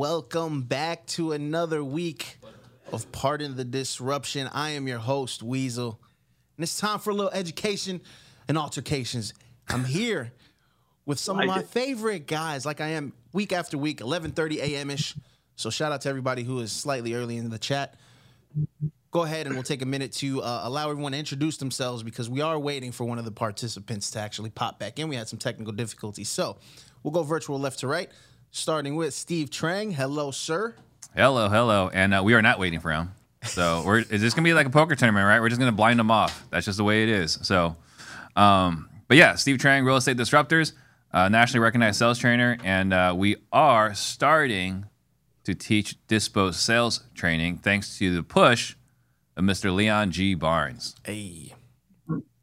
Welcome back to another week of Pardon the Disruption. I am your host, Weasel, and it's time for a little education and altercations. I'm here with some of my favorite guys, like I am week after week, 11:30 a.m.-ish. So shout out to everybody who is slightly early in the chat. Go ahead and we'll take a minute to allow everyone to introduce themselves because we are waiting for one of the participants to actually pop back in. We had some technical difficulties. So we'll go virtual left to right, starting with Steve Trang. Hello, sir. Hello, hello. And we are not waiting for him. So we're, it's just going to be like a poker tournament, right? We're just going to blind them off. That's just the way it is. So, but yeah, Steve Trang, Real Estate Disruptors, nationally recognized sales trainer. And we are starting to teach Dispo sales training thanks to the push of Mr. Leon G. Barnes. Hey,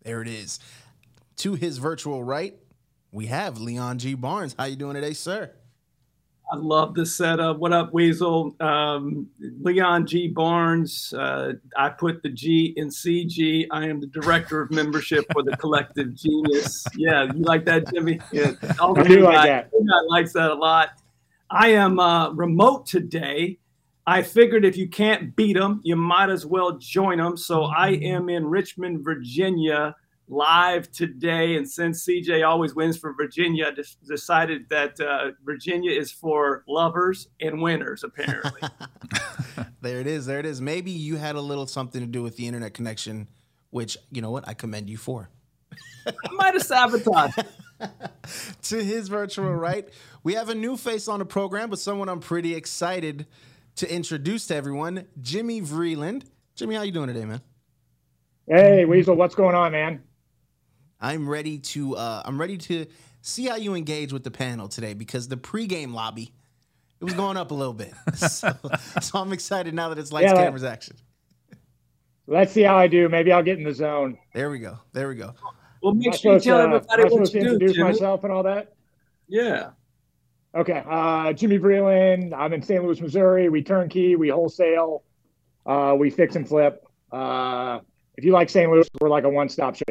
there it is. To his virtual right, we have Leon G. Barnes. How you doing today, sir? I love this setup. What up, Weasel? Leon G. Barnes. I put the G in CG. I am the director of membership for the Collective Genius. Yeah, you like that, Jimmy? Yeah, I do like that. I like that a lot. I am remote today. I figured if you can't beat them, you might as well join them. So I am in Richmond, Virginia, live today. And since CJ always wins for Virginia, decided that Virginia is for lovers and winners, apparently. There it is. There it is. Maybe you had a little something to do with the internet connection, which, you know what, I commend you for. I might have sabotaged. To his virtual right, we have a new face on the program, but someone I'm pretty excited to introduce to everyone, Jimmy Vreeland. Jimmy, how you doing today, man? Hey, Weasel, what's going on, man? I'm ready to see how you engage with the panel today because the pregame lobby, it was going up a little bit. So I'm excited now that it's lights, cameras, action. Let's see how I do. Maybe I'll get in the zone. There we go. There we go. Well, make sure you tell everybody what you do. Introduce myself and all that. Yeah. Okay, Jimmy Vreeland. I'm in St. Louis, Missouri. We turnkey, we wholesale, we fix and flip. If you like St. Louis, we're like a one-stop shop.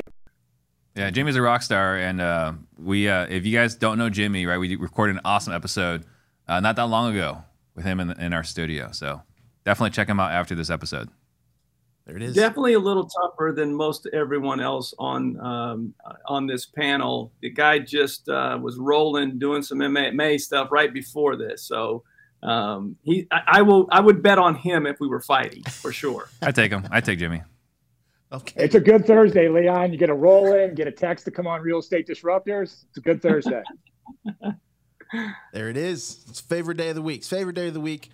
Yeah, Jimmy's a rock star, and if you guys don't know Jimmy, right, we recorded an awesome episode not that long ago with him in our studio. So definitely check him out after this episode. There it is. Definitely a little tougher than most everyone else on this panel. The guy just was rolling, doing some MMA stuff right before this. So I would bet on him if we were fighting for sure. I take him. I take Jimmy. Okay. It's a good Thursday, Leon. You get a roll in, get a text to come on Real Estate Disruptors. It's a good Thursday. There it is. It's favorite day of the week. It's favorite day of the week.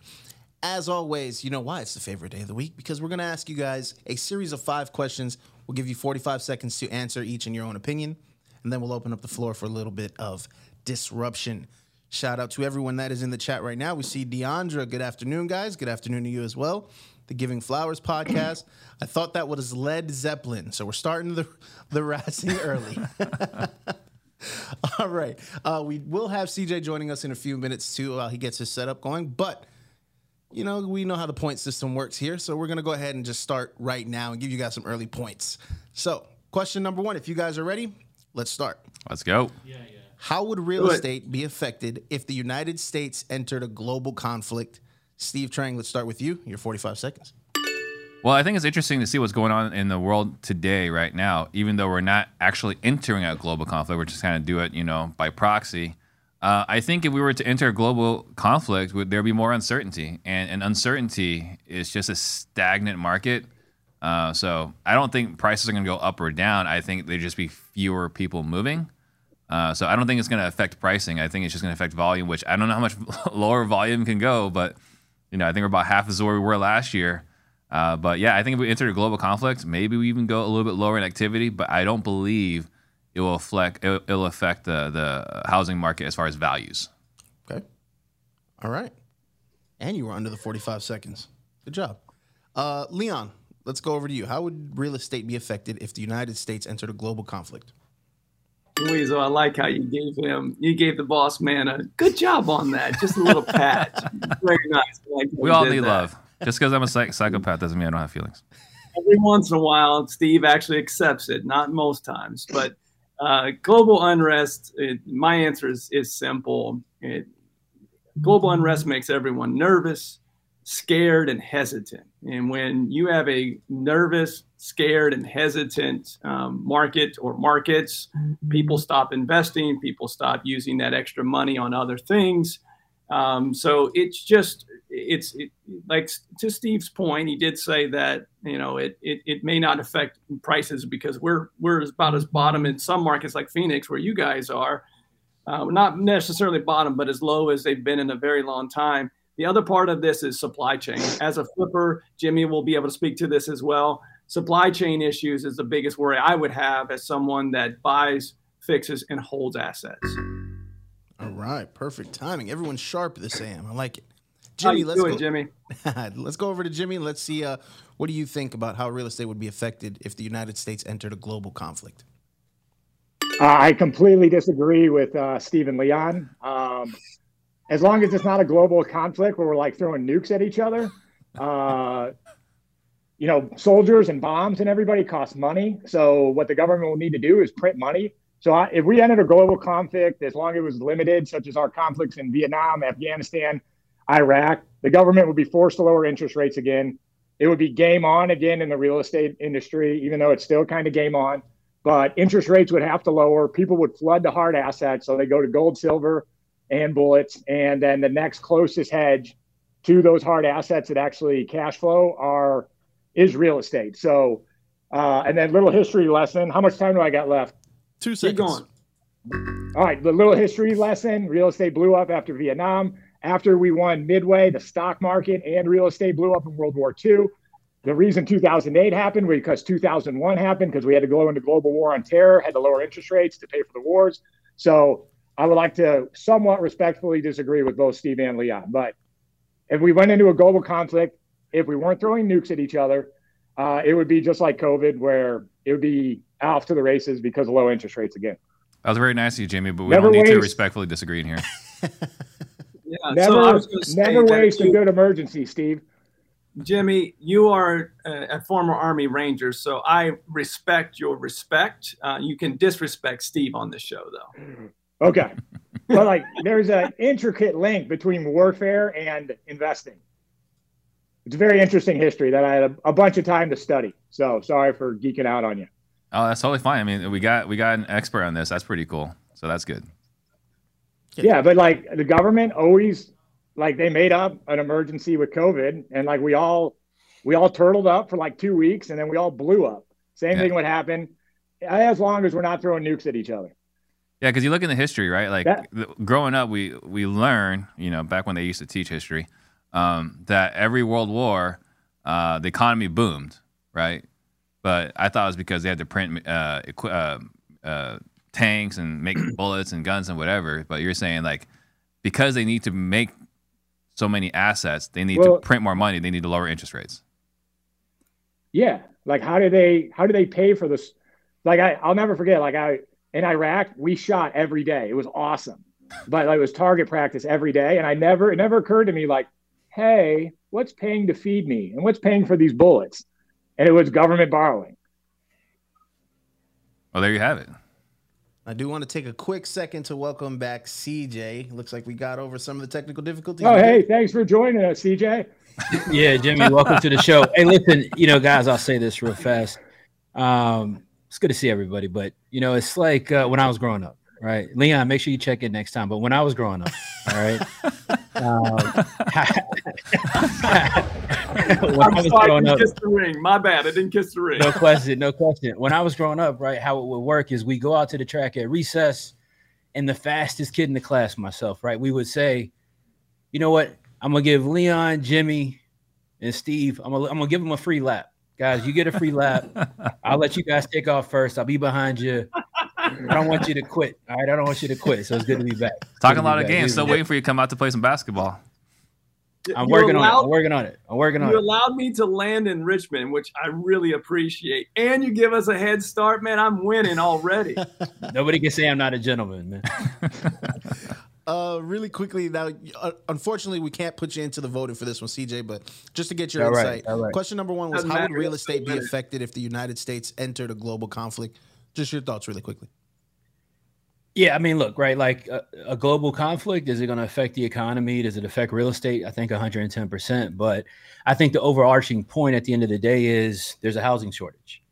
As always, you know why it's the favorite day of the week? Because we're going to ask you guys a series of 5 questions. We'll give you 45 seconds to answer each in your own opinion, and then we'll open up the floor for a little bit of disruption. Shout out to everyone that is in the chat right now. We see Deandra. Good afternoon, guys. Good afternoon to you as well. The Giving Flowers podcast. I thought that was Led Zeppelin, so we're starting the rising early. All right. We will have CJ joining us in a few minutes, too, while he gets his setup going, but you know, we know how the point system works here, so we're going to go ahead and just start right now and give you guys some early points. So, question number one, if you guys are ready, let's start. Let's go. Yeah, yeah. How would real estate be affected if the United States entered a global conflict? Steve Trang, let's start with you. Your 45 seconds. Well, I think it's interesting to see what's going on in the world today, right now, even though we're not actually entering a global conflict. We're just kind of do it, you know, by proxy. I think if we were to enter a global conflict, there'd be more uncertainty, and uncertainty is just a stagnant market. So I don't think prices are going to go up or down. I think there'd just be fewer people moving. So I don't think it's going to affect pricing. I think it's just going to affect volume, which I don't know how much lower volume can go, but you know, I think we're about half as where we were last year. But yeah, I think if we entered a global conflict, maybe we even go a little bit lower in activity, but I don't believe it will affect the housing market as far as values. Okay. All right. And you were under the 45 seconds. Good job. Leon, let's go over to you. How would real estate be affected if the United States entered a global conflict? Weasel, I like how you gave the boss man a good job on that. Just a little pat. Very nice. Like we all need love. Just because I'm a psychopath doesn't mean I don't have feelings. Every once in a while, Steve actually accepts it. Not most times, but global unrest, my answer is simple. global unrest makes everyone nervous, scared, and hesitant. And when you have a nervous, scared, and hesitant market or markets, people stop investing, people stop using that extra money on other things. So it's just, like to Steve's point, he did say that, you know, it may not affect prices because we're about as bottom in some markets like Phoenix where you guys are, not necessarily bottom, but as low as they've been in a very long time. The other part of this is supply chain. As a flipper, Jimmy will be able to speak to this as well. Supply chain issues is the biggest worry I would have as someone that buys, fixes, and holds assets. All right, perfect timing. Everyone's sharp this AM. I like it. Jimmy, let's go. Jimmy? Let's go over to Jimmy. Let's see what do you think about how real estate would be affected if the United States entered a global conflict? I completely disagree with Steve and Leon. As long as it's not a global conflict where we're like throwing nukes at each other, you know, soldiers and bombs and everybody costs money. So what the government will need to do is print money. So if we entered a global conflict, as long as it was limited, such as our conflicts in Vietnam, Afghanistan, Iraq, the government would be forced to lower interest rates again. It would be game on again in the real estate industry, even though it's still kind of game on. But interest rates would have to lower. People would flood to hard assets. So they go to gold, silver, and bullets, and then the next closest hedge to those hard assets that actually cash flow is real estate. So, and then little history lesson. How much time do I got left? 2 seconds. All right, the little history lesson. Real estate blew up after Vietnam. After we won Midway, the stock market and real estate blew up in World War II. The reason 2008 happened was because 2001 happened because we had to go into global war on terror, had to lower interest rates to pay for the wars. So I would like to somewhat respectfully disagree with both Steve and Leon, but if we went into a global conflict, if we weren't throwing nukes at each other, it would be just like COVID where it would be off to the races because of low interest rates again. That was very nice of you, Jimmy, but we don't need to respectfully disagree in here. Yeah, never waste a good emergency, Steve. Jimmy, you are a former Army Ranger, so I respect your respect. You can disrespect Steve on this show, though. Okay. But like there's an intricate link between warfare and investing. It's a very interesting history that I had a bunch of time to study. So sorry for geeking out on you. Oh, that's totally fine. I mean, we got an expert on this. That's pretty cool. So that's good. Yeah, but like the government always they made up an emergency with COVID and like we all turtled up for like 2 weeks and then we all blew up. Same thing would happen as long as we're not throwing nukes at each other. Yeah, because you look in the history, right? Like growing up, we learn, you know, back when they used to teach history, that every world war, the economy boomed, right? But I thought it was because they had to print tanks and make bullets and guns and whatever. But you're saying like because they need to make so many assets, they need to print more money. They need to lower interest rates. Yeah, like how do they pay for this? Like I'll never forget. Like in Iraq, we shot every day. It was awesome. But like, it was target practice every day. And it never occurred to me like, hey, what's paying to feed me? And what's paying for these bullets? And it was government borrowing. Well, there you have it. I do want to take a quick second to welcome back CJ. Looks like we got over some of the technical difficulties. Oh, hey, thanks for joining us, CJ. Yeah, Jimmy, welcome to the show. Hey, listen, you know, guys, I'll say this real fast. It's good to see everybody, but you know, it's like when I was growing up, right? Leon, make sure you check in next time. But when I was growing up, all right. When I was growing up, kiss the ring. My bad, I didn't kiss the ring. No question, no question. When I was growing up, right, how it would work is we go out to the track at recess, and the fastest kid in the class, myself, right? We would say, you know what? I'm gonna give Leon, Jimmy, and Steve. I'm gonna give them a free lap. Guys, you get a free lap. I'll let you guys take off first. I'll be behind you. I don't want you to quit. All right, I don't want you to quit. So it's good to be back. Talking a lot of games. Still waiting for you to come out to play some basketball. I'm working on it. You allowed me to land in Richmond, which I really appreciate. And you give us a head start, man. I'm winning already. Nobody can say I'm not a gentleman, man. Really quickly now, unfortunately, we can't put you into the voting for this one, CJ. But just to get your insight, question number one was: how would real estate be affected if the United States entered a global conflict? Just your thoughts, really quickly. Yeah, I mean, look, right, like a global conflict, is it going to affect the economy? Does it affect real estate? I think 110%. But I think the overarching point at the end of the day is there's a housing shortage.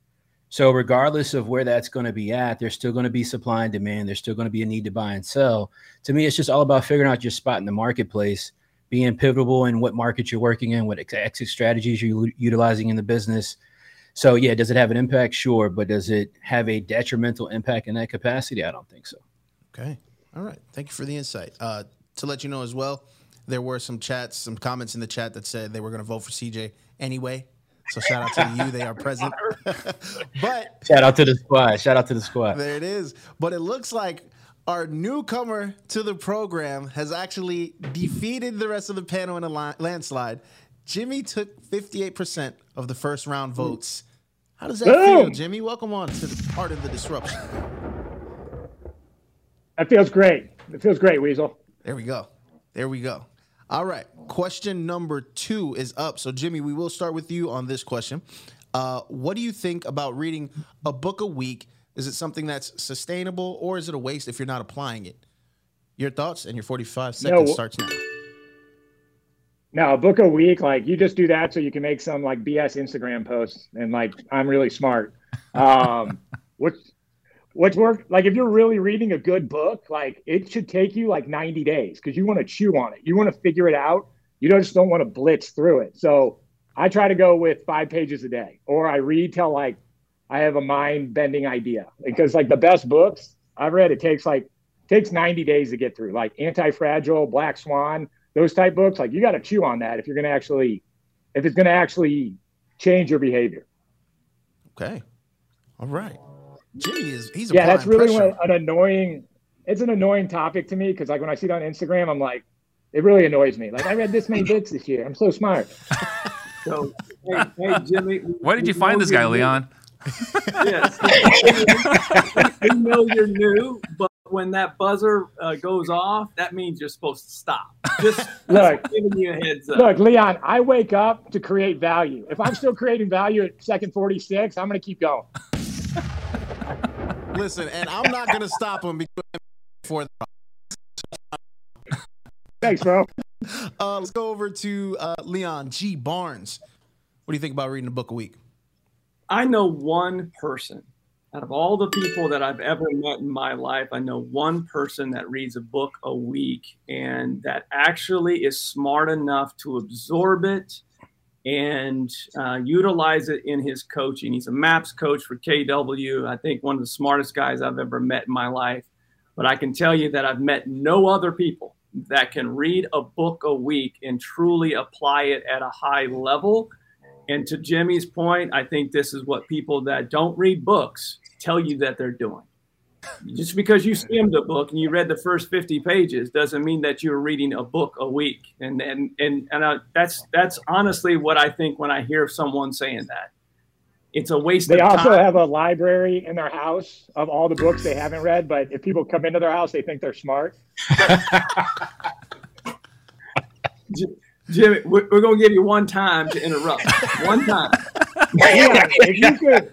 So regardless of where that's going to be at, there's still going to be supply and demand. There's still going to be a need to buy and sell. To me, it's just all about figuring out your spot in the marketplace, being pivotal in what market you're working in, what exit strategies you're utilizing in the business. So yeah, does it have an impact? Sure. But does it have a detrimental impact in that capacity? I don't think so. Okay. All right. Thank you for the insight. To let you know as well, there were some chats, some comments in the chat that said they were going to vote for CJ anyway. So shout out to you. They are present. But shout out to the squad. Shout out to the squad. There it is. But it looks like our newcomer to the program has actually defeated the rest of the panel in a landslide. Jimmy took 58% of the first round votes. How does that feel, Jimmy? Welcome on to the part of the disruption. That feels great. It feels great, Weasel. There we go. There we go. All right. Question number 2 is up. So, Jimmy, we will start with you on this question. What do you think about reading a book a week? Is it something that's sustainable, or is it a waste if you're not applying it? Your thoughts, and your 45 seconds starts now. No, a book a week, like, you just do that so you can make some, like, BS Instagram posts and, like, I'm really smart. What's work? Like, if you're really reading a good book, like, it should take you, like, 90 days because you want to chew on it. You want to figure it out. You just don't want to blitz through it. So I try to go with 5 pages a day, or I read till, like, I have a mind-bending idea, because, like, the best books I've read, it takes, like, takes 90 days to get through, like Anti-Fragile, Black Swan, those type books. Like, you got to chew on that if you're going to actually, if it's going to actually change your behavior. Okay. All right. Jimmy is, he's applying pressure. Yeah, that's really it's an annoying topic to me, because, like, when I see it on Instagram, I'm like, it really annoys me. Like, I read this many books this year. I'm so smart. So, hey, Jimmy. Where did you find this guy, Leon? Yes. You know you're new, but when that buzzer goes off, that means you're supposed to stop. Just look, giving you a heads up. Look, Leon, I wake up to create value. If I'm still creating value at second 46, I'm going to keep going. Listen, and I'm not going to stop him before the Thanks, bro. Let's go over to Leon G. Barnes. What do you think about reading a book a week? I know one person out of all the people that I've ever met in my life. I know one person that reads a book a week and that actually is smart enough to absorb it and utilize it in his coaching. He's a MAPS coach for KW. I think one of the smartest guys I've ever met in my life. But I can tell you that I've met no other people that can read a book a week and truly apply it at a high level. And to Jimmy's point, I think this is what people that don't read books tell you that they're doing. Just because you skimmed a book and you read the first 50 pages doesn't mean that you're reading a book a week. And that's honestly what I think when I hear someone saying that. It's a waste of time. They also have a library in their house of all the books they haven't read, but if people come into their house, they think they're smart. Jimmy, we're going to give you one time to interrupt. One time. Yeah, if you could,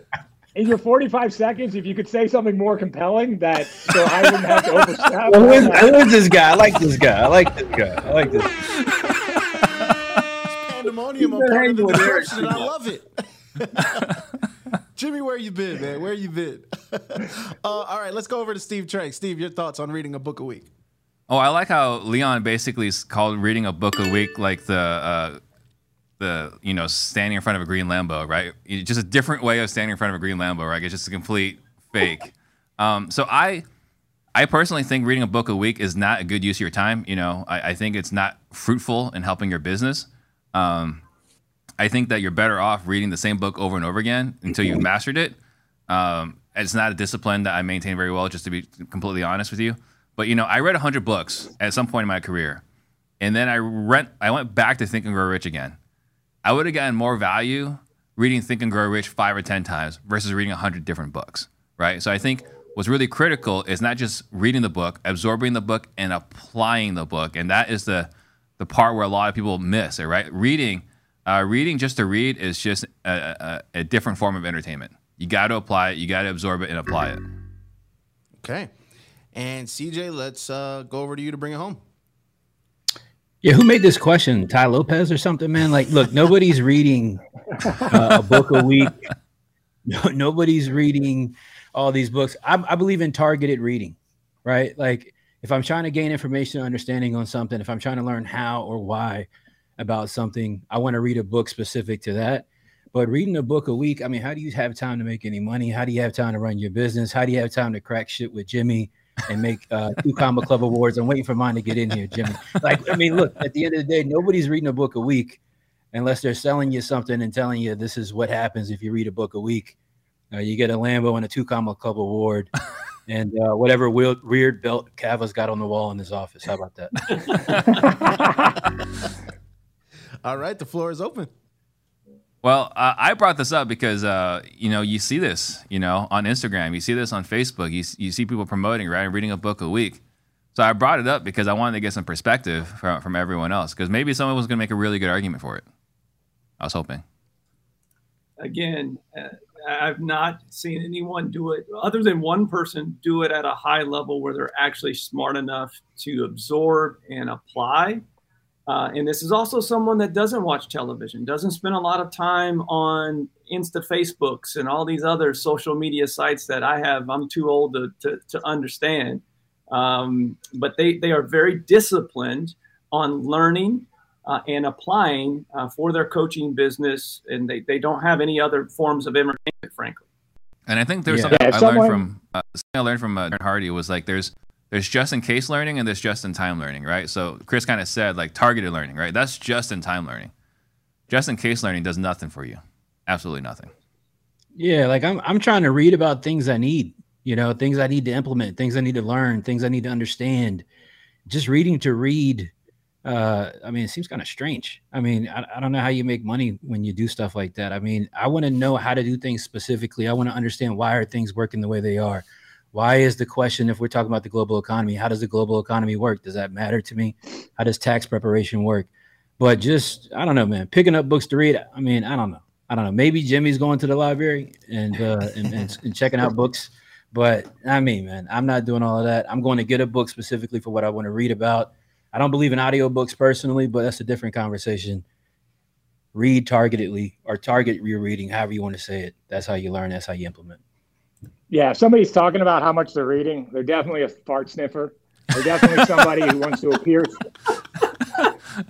in your 45 seconds, if you could say something more compelling, that so I wouldn't have to overstep. Who is this guy? I like this guy. I like this guy. I like this guy. It's pandemonium on part of the direction, and I love it. Jimmy, where you been, man? Where you been? All right, let's go over to Steve Trank. Steve, your thoughts on reading a book a week? Oh, I like how Leon basically called reading a book a week like the you know, standing in front of a green Lambo, right? It's just a different way of standing in front of a green Lambo, right? It's just a complete fake. So I personally think reading a book a week is not a good use of your time. You know, I think it's not fruitful in helping your business. I think that you're better off reading the same book over and over again until you've mastered it. It's not a discipline that I maintain very well, just to be completely honest with you. But, you know, I read 100 books at some point in my career, and then I went back to Think and Grow Rich again. I would have gotten more value reading Think and Grow Rich 5 or 10 times versus reading 100 different books, right? So I think what's really critical is not just reading the book, absorbing the book, and applying the book. And that is the part where a lot of people miss it, right? Reading just to read is just a different form of entertainment. You got to apply it. You got to absorb it and apply it. Okay. And CJ, let's go over to you to bring it home. Yeah, who made this question? Ty Lopez or something, man? Like, look, nobody's reading a book a week. No, nobody's reading all these books. I believe in targeted reading, right? Like, if I'm trying to gain information or understanding on something, if I'm trying to learn how or why about something, I want to read a book specific to that. But reading a book a week, I mean, how do you have time to make any money? How do you have time to run your business? How do you have time to crack shit with Jimmy and make Two Comma Club awards? I'm waiting for mine to get in here, Jimmy. Like, I mean, look, at the end of the day, nobody's reading a book a week unless they're selling you something and telling you this is what happens if you read a book a week. You get a Lambo and a Two Comma Club award and whatever weird belt Cava's got on the wall in his office. How about that? All right, the floor is open. Well, I brought this up because, you know, you see this, you know, on Instagram, you see this on Facebook, you see people promoting, right, and reading a book a week. So I brought it up because I wanted to get some perspective from everyone else, because maybe someone was going to make a really good argument for it. I was hoping. Again, I've not seen anyone do it other than one person do it at a high level where they're actually smart enough to absorb and apply. And this is also someone that doesn't watch television, doesn't spend a lot of time on Insta Facebooks and all these other social media sites that I have. I'm too old to understand. But they are very disciplined on learning and applying for their coaching business. And they don't have any other forms of entertainment, frankly. And I think there's something I learned from Darren Hardy was like, there's just in case learning and there's just in time learning, right? So Chris kind of said like targeted learning, right? That's just in time learning. Just in case learning does nothing for you. Absolutely nothing. Yeah, like I'm trying to read about things I need, you know, things I need to implement, things I need to learn, things I need to understand. Just reading to read, I mean, it seems kind of strange. I mean, I don't know how you make money when you do stuff like that. I mean, I want to know how to do things specifically. I want to understand why are things working the way they are. Why is the question, if we're talking about the global economy, how does the global economy work? Does that matter to me? How does tax preparation work? But just, I don't know, man, picking up books to read. I mean, I don't know. I don't know. Maybe Jimmy's going to the library and checking out books. But I mean, man, I'm not doing all of that. I'm going to get a book specifically for what I want to read about. I don't believe in audiobooks personally, but that's a different conversation. Read targetedly or target your reading, however you want to say it. That's how you learn. That's how you implement. Yeah, if somebody's talking about how much they're reading, they're definitely a fart sniffer. They're definitely somebody who wants to appear.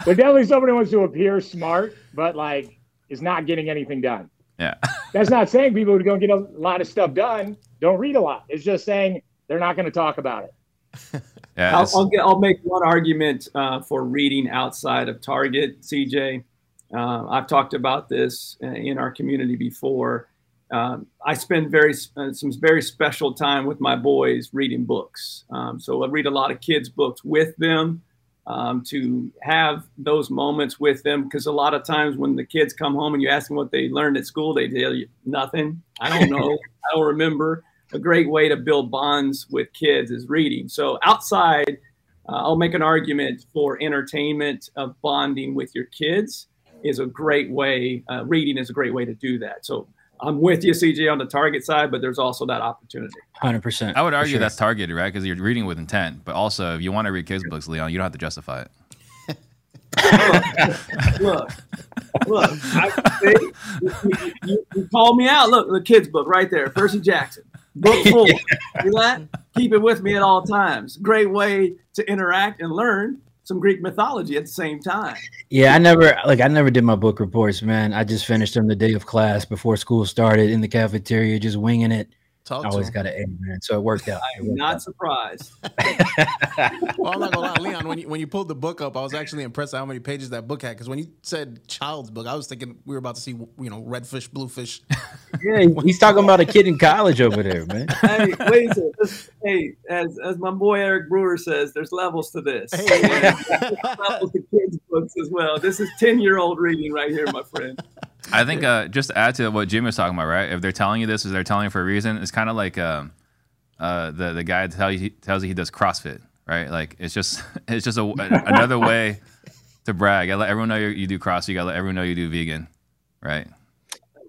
They're definitely somebody who wants to appear smart, but like is not getting anything done. Yeah, that's not saying people who don't get a lot of stuff done don't read a lot. It's just saying they're not going to talk about it. Yeah, I'll make one argument for reading outside of Target, CJ. I've talked about this in our community before. I spend some very special time with my boys reading books. So I read a lot of kids' books with them to have those moments with them, because a lot of times when the kids come home and you ask them what they learned at school, they tell you nothing. I don't know. I don't remember. A great way to build bonds with kids is reading. So outside, I'll make an argument for entertainment of bonding with your kids is a great way. Reading is a great way to do that. So I'm with you, CJ, on the target side, but there's also that opportunity. 100%. I would argue that's targeted, right? Because you're reading with intent. But also, if you want to read kids' books, Leon, you don't have to justify it. Look. You called me out. Look, the kids' book right there, Percy Jackson. Book full. You know that? Keep it with me at all times. Great way to interact and learn some Greek mythology at the same time. Yeah, I never did my book reports, man. I just finished them the day of class before school started in the cafeteria, just winging it. I always got an A, man. So it worked out. I'm not surprised. Well, I'm not gonna lie, Leon, when you pulled the book up, I was actually impressed at how many pages that book had. Because when you said child's book, I was thinking we were about to see, you know, redfish, bluefish. Yeah, he's talking about a kid in college over there, man. Hey, wait a second. Hey, as my boy Eric Brewer says, there's levels to this. Hey. There's levels to kids' books as well. This is 10-year-old reading right here, my friend. I think just to add to what Jim was talking about, right? If they're telling you this, is they're telling you for a reason. It's kind of like the guy tells you he does CrossFit, right? Like it's just another way to brag. I let everyone know you do CrossFit. You gotta let everyone know you do vegan, right?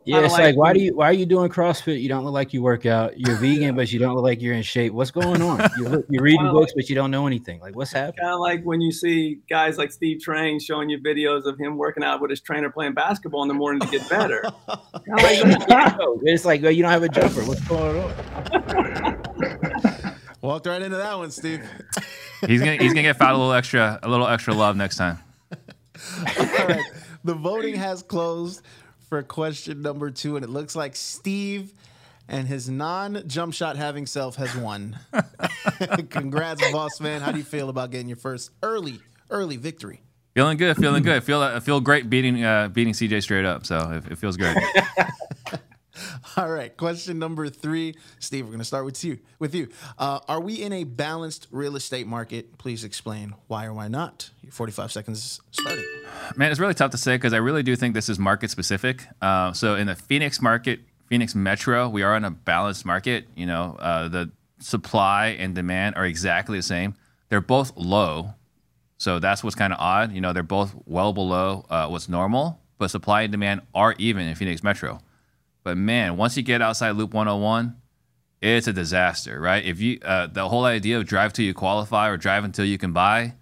Yeah, it's like, why are you doing CrossFit? You don't look like you work out. You're vegan, but you don't look like you're in shape. What's going on? You're reading books, but you don't know anything. Like, what's happening? Kind of like when you see guys like Steve Trang showing you videos of him working out with his trainer playing basketball in the morning to get better. It's like, well, you don't have a jumper. What's going on? Walked right into that one, Steve. He's gonna get fouled a little extra love next time. All right, the voting has closed for question number 2, and it looks like Steve and his non-jump shot having self has won. Congrats, boss man. How do you feel about getting your first early victory? Feeling good, feeling good. I feel great beating CJ straight up, so it feels great. All right, question number 3, Steve. We're going to start with you. Are we in a balanced real estate market? Please explain why or why not. Your 45 seconds started. Man, it's really tough to say because I really do think this is market specific. So in the Phoenix market, Phoenix Metro, we are in a balanced market. You know, the supply and demand are exactly the same. They're both low, so that's what's kind of odd. You know, they're both well below what's normal, but supply and demand are even in Phoenix Metro. But man, once you get outside Loop 101, it's a disaster, right? If you the whole idea of drive till you qualify or drive until you can buy,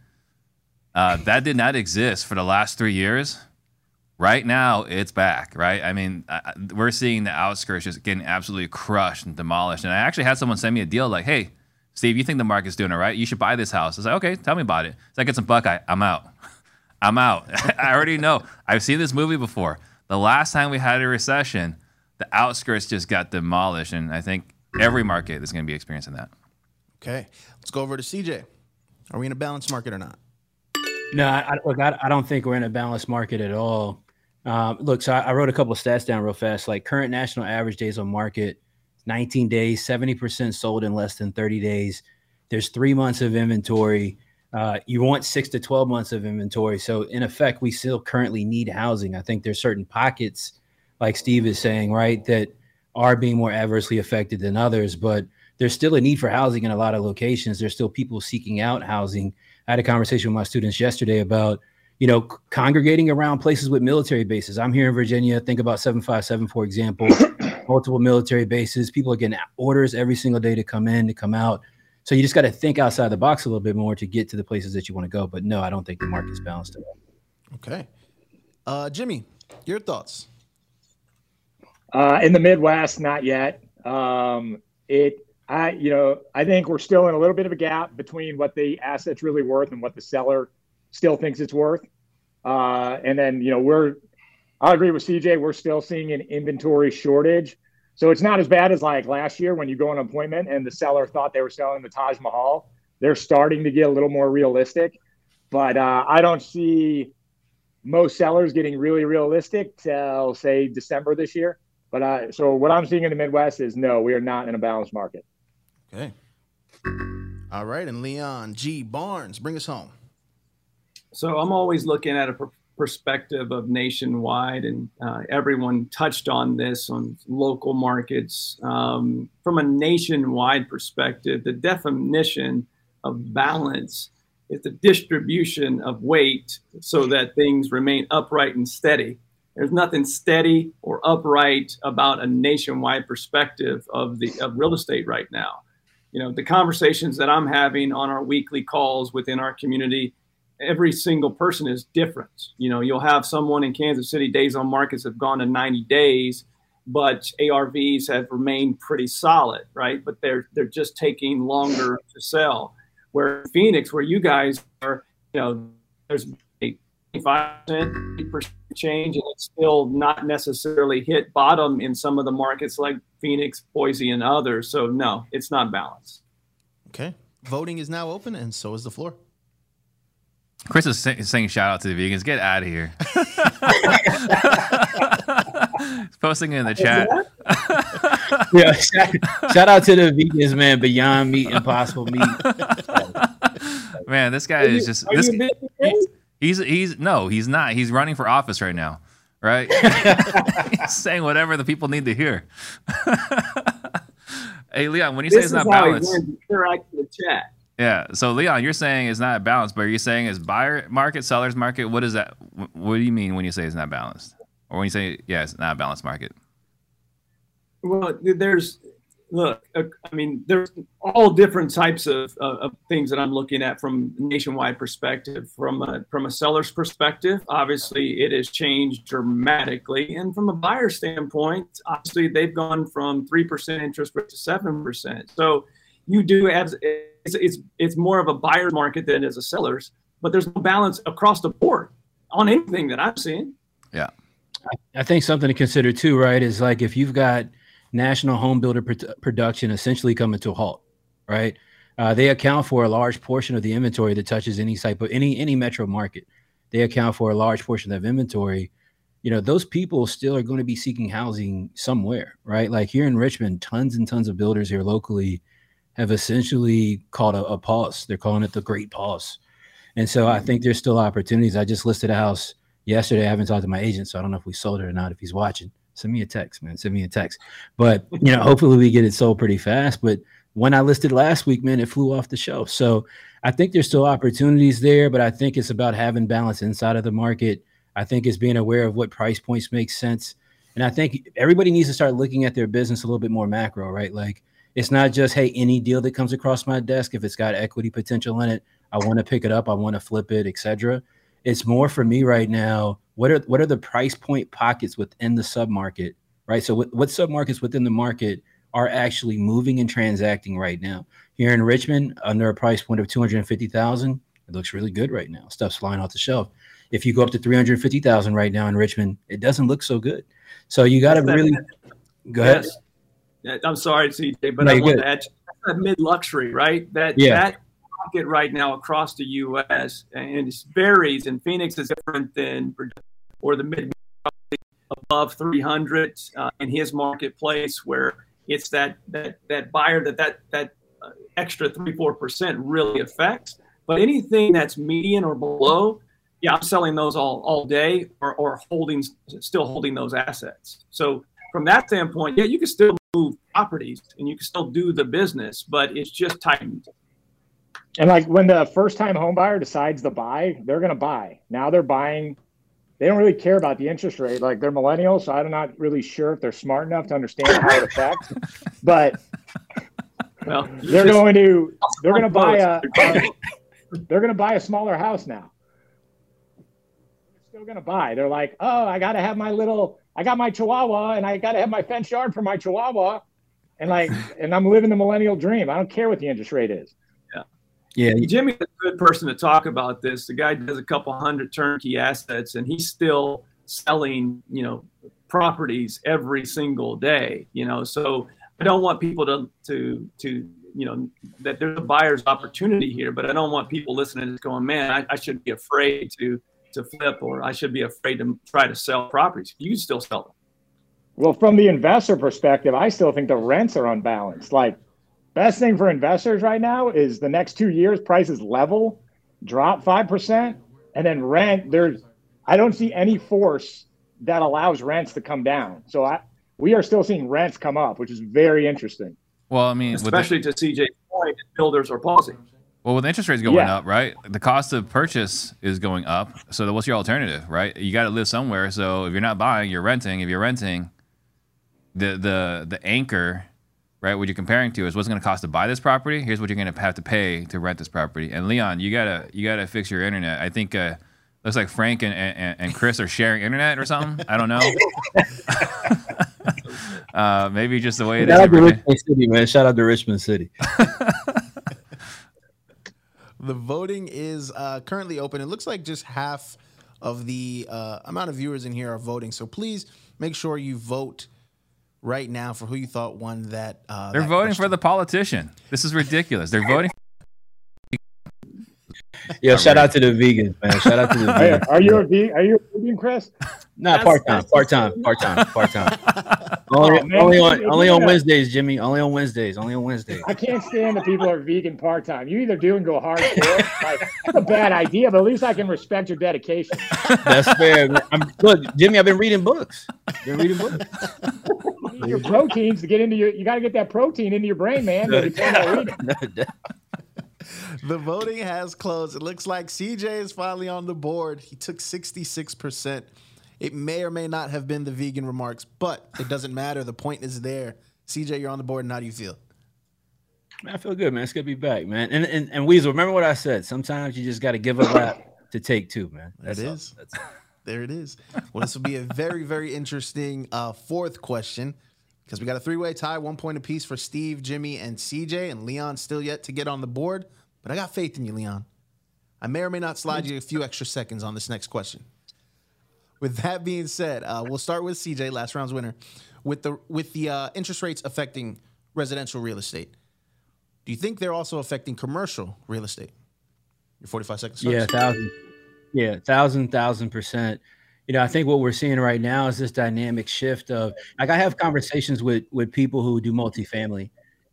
that did not exist for the last 3 years. Right now, it's back, right? I mean, we're seeing the outskirts just getting absolutely crushed and demolished. And I actually had someone send me a deal like, "Hey, Steve, you think the market's doing it right? You should buy this house." I was like, "Okay, tell me about it." So I get some Buckeye. I'm out. I'm out. I already know. I've seen this movie before. The last time we had a recession, the outskirts just got demolished, and I think every market is going to be experiencing that. Okay, let's go over to CJ. Are we in a balanced market or not? No, I don't think we're in a balanced market at all. Look, so I wrote a couple of stats down real fast. Like current national average days on market, 19 days, 70% sold in less than 30 days. There's 3 months of inventory. You want 6 to 12 months of inventory. So in effect, we still currently need housing. I think there's certain pockets, like Steve is saying, right, that are being more adversely affected than others, but there's still a need for housing in a lot of locations. There's still people seeking out housing. I had a conversation with my students yesterday about, you know, congregating around places with military bases. I'm here in Virginia. Think about 757, for example, multiple military bases. People are getting orders every single day to come in, to come out. So you just got to think outside the box a little bit more to get to the places that you want to go. But no, I don't think the market's balanced at all. Okay. Jimmy, your thoughts? In the Midwest, not yet. I think we're still in a little bit of a gap between what the asset's really worth and what the seller still thinks it's worth. And then, you know, I agree with CJ, we're still seeing an inventory shortage. So it's not as bad as like last year when you go on an appointment and the seller thought they were selling the Taj Mahal. They're starting to get a little more realistic, but I don't see most sellers getting really realistic till say December this year. But so what I'm seeing in the Midwest is no, we are not in a balanced market. Okay. All right. And Leon G. Barnes, bring us home. So I'm always looking at a perspective of nationwide, and everyone touched on this on local markets. From a nationwide perspective, the definition of balance is the distribution of weight so that things remain upright and steady. There's nothing steady or upright about a nationwide perspective of real estate right now. You know, the conversations that I'm having on our weekly calls within our community, every single person is different. You know, you'll have someone in Kansas City, days on markets have gone to 90 days, but ARVs have remained pretty solid, right? But they're just taking longer to sell. Where in Phoenix, where you guys are, you know, there's 5% change, and it's still not necessarily hit bottom in some of the markets like Phoenix, Boise, and others. So no, it's not balanced. Okay. Voting is now open, and so is the floor. Chris is saying shout out to the vegans. Get out of here. He's posting it in the chat. Yeah, shout out to the vegans, man. Beyond Meat, Impossible Meat. Man, this guy is just... He's not. He's running for office right now, right? He's saying whatever the people need to hear. Hey, Leon, when you say it's not balanced, interact with the chat. Yeah. So, Leon, you're saying it's not balanced, but you're saying it's buyer market, seller's market. What is that? What do you mean when you say it's not balanced, or when you say yeah, it's not a balanced market? Well, there's, look, I mean, there's all different types of things that I'm looking at from a nationwide perspective. From a seller's perspective, obviously it has changed dramatically. And from a buyer standpoint, obviously they've gone from 3% interest rate to 7%. So you do have, it's more of a buyer's market than it is a seller's, but there's no balance across the board on anything that I'm seeing. Yeah. I think something to consider too, right, is like if you've got national home builder production essentially coming to a halt, right? They account for a large portion of the inventory that touches any type of any metro market. They account for a large portion of inventory. You know, those people still are going to be seeking housing somewhere, right? Like here in Richmond, tons and tons of builders here locally have essentially called a pause. They're calling it the great pause. And so I think there's still opportunities. I just listed a house yesterday. I haven't talked to my agent, so I don't know if we sold it or not. If he's watching, send me a text, man. Send me a text. But, you know, hopefully we get it sold pretty fast. But when I listed last week, man, it flew off the shelf. So I think there's still opportunities there, but I think it's about having balance inside of the market. I think it's being aware of what price points make sense. And I think everybody needs to start looking at their business a little bit more macro, right? Like it's not just, hey, any deal that comes across my desk, if it's got equity potential in it, I want to pick it up. I want to flip it, et cetera. It's more for me right now, what are the price point pockets within the submarket, right? So what submarkets within the market are actually moving and transacting right now? Here in Richmond, under a price point of $250,000, it looks really good right now. Stuff's flying off the shelf. If you go up to $350,000 right now in Richmond, it doesn't look so good. So you got to really go ahead. I'm sorry, CJ, but no, I want to add that mid-luxury, right? That market right now across the U.S. and it varies. And Phoenix is different than or the mid above 300 in his marketplace, where it's that buyer that extra 3-4% really affects. But anything that's median or below, yeah, I'm selling those all day or still holding those assets. So from that standpoint, yeah, you can still move properties and you can still do the business, but it's just tightened. And like when the first-time home buyer decides to buy, they're going to buy. Now they're buying. They don't really care about the interest rate. Like they're millennials, so I'm not really sure if they're smart enough to understand how it affects. But well, they're going to buy a smaller house now. They're still going to buy. They're like, oh, I got my Chihuahua, and I got to have my fenced yard for my Chihuahua, and I'm living the millennial dream. I don't care what the interest rate is. Yeah, Jimmy's a good person to talk about this. The guy does a couple hundred turnkey assets, and he's still selling, you know, properties every single day. You know, so I don't want people to you know, that there's a buyer's opportunity here, but I don't want people listening and going, man, I should be afraid to flip, or I should be afraid to try to sell properties. You can still sell them. Well, from the investor perspective, I still think the rents are unbalanced. Like, best thing for investors right now is the next 2 years, prices level, drop 5%, and then rent. I don't see any force that allows rents to come down. So we are still seeing rents come up, which is very interesting. Well, I mean, especially to CJ's point, builders are pausing. Well, with interest rates going up, right? The cost of purchase is going up. So what's your alternative, right? You got to live somewhere. So if you're not buying, you're renting. If you're renting, the anchor, right, what you're comparing to is what's going to cost to buy this property. Here's what you're going to have to pay to rent this property. And Leon, you gotta fix your internet. I think looks like Frank and Chris are sharing internet or something. I don't know. Maybe just the way it is. Richmond City, man. Shout out to Richmond City. The voting is currently open. It looks like just half of the amount of viewers in here are voting. So please make sure you vote right now for who you thought won that. They're that voting question. For the politician. This is ridiculous. They're voting. Yo, shout out to the vegans, man. Shout out to the vegans. Are you a vegan, Chris? Nah, part-time. Only on Wednesdays, Jimmy. Only on Wednesdays. I can't stand that people are vegan part-time. You either do and go hard. Like, that's a bad idea, but at least I can respect your dedication. That's fair. Look, Jimmy, I've been reading books. Your proteins to get into your, you got to get that protein into your brain, man. The voting has closed. It looks like CJ is finally on the board. He took 66%. It may or may not have been the vegan remarks, but it doesn't matter. The point is there. CJ, you're on the board, and how do you feel? Man, I feel good, man. It's good to be back, man. And Weasel, remember what I said. Sometimes you just got to give a lap to take two, man. That is. That's all. There it is. Well, this will be a very, very interesting fourth question because we got a three-way tie, 1 point apiece for Steve, Jimmy, and CJ, and Leon's still yet to get on the board. But I got faith in you, Leon. I may or may not slide you a few extra seconds on this next question. With that being said, we'll start with CJ, last round's winner. With the interest rates affecting residential real estate, do you think they're also affecting commercial real estate? Your 45 seconds. Yeah, 1,000. Yeah, 1,000%. You know, I think what we're seeing right now is this dynamic shift of, like, I have conversations with people who do multifamily,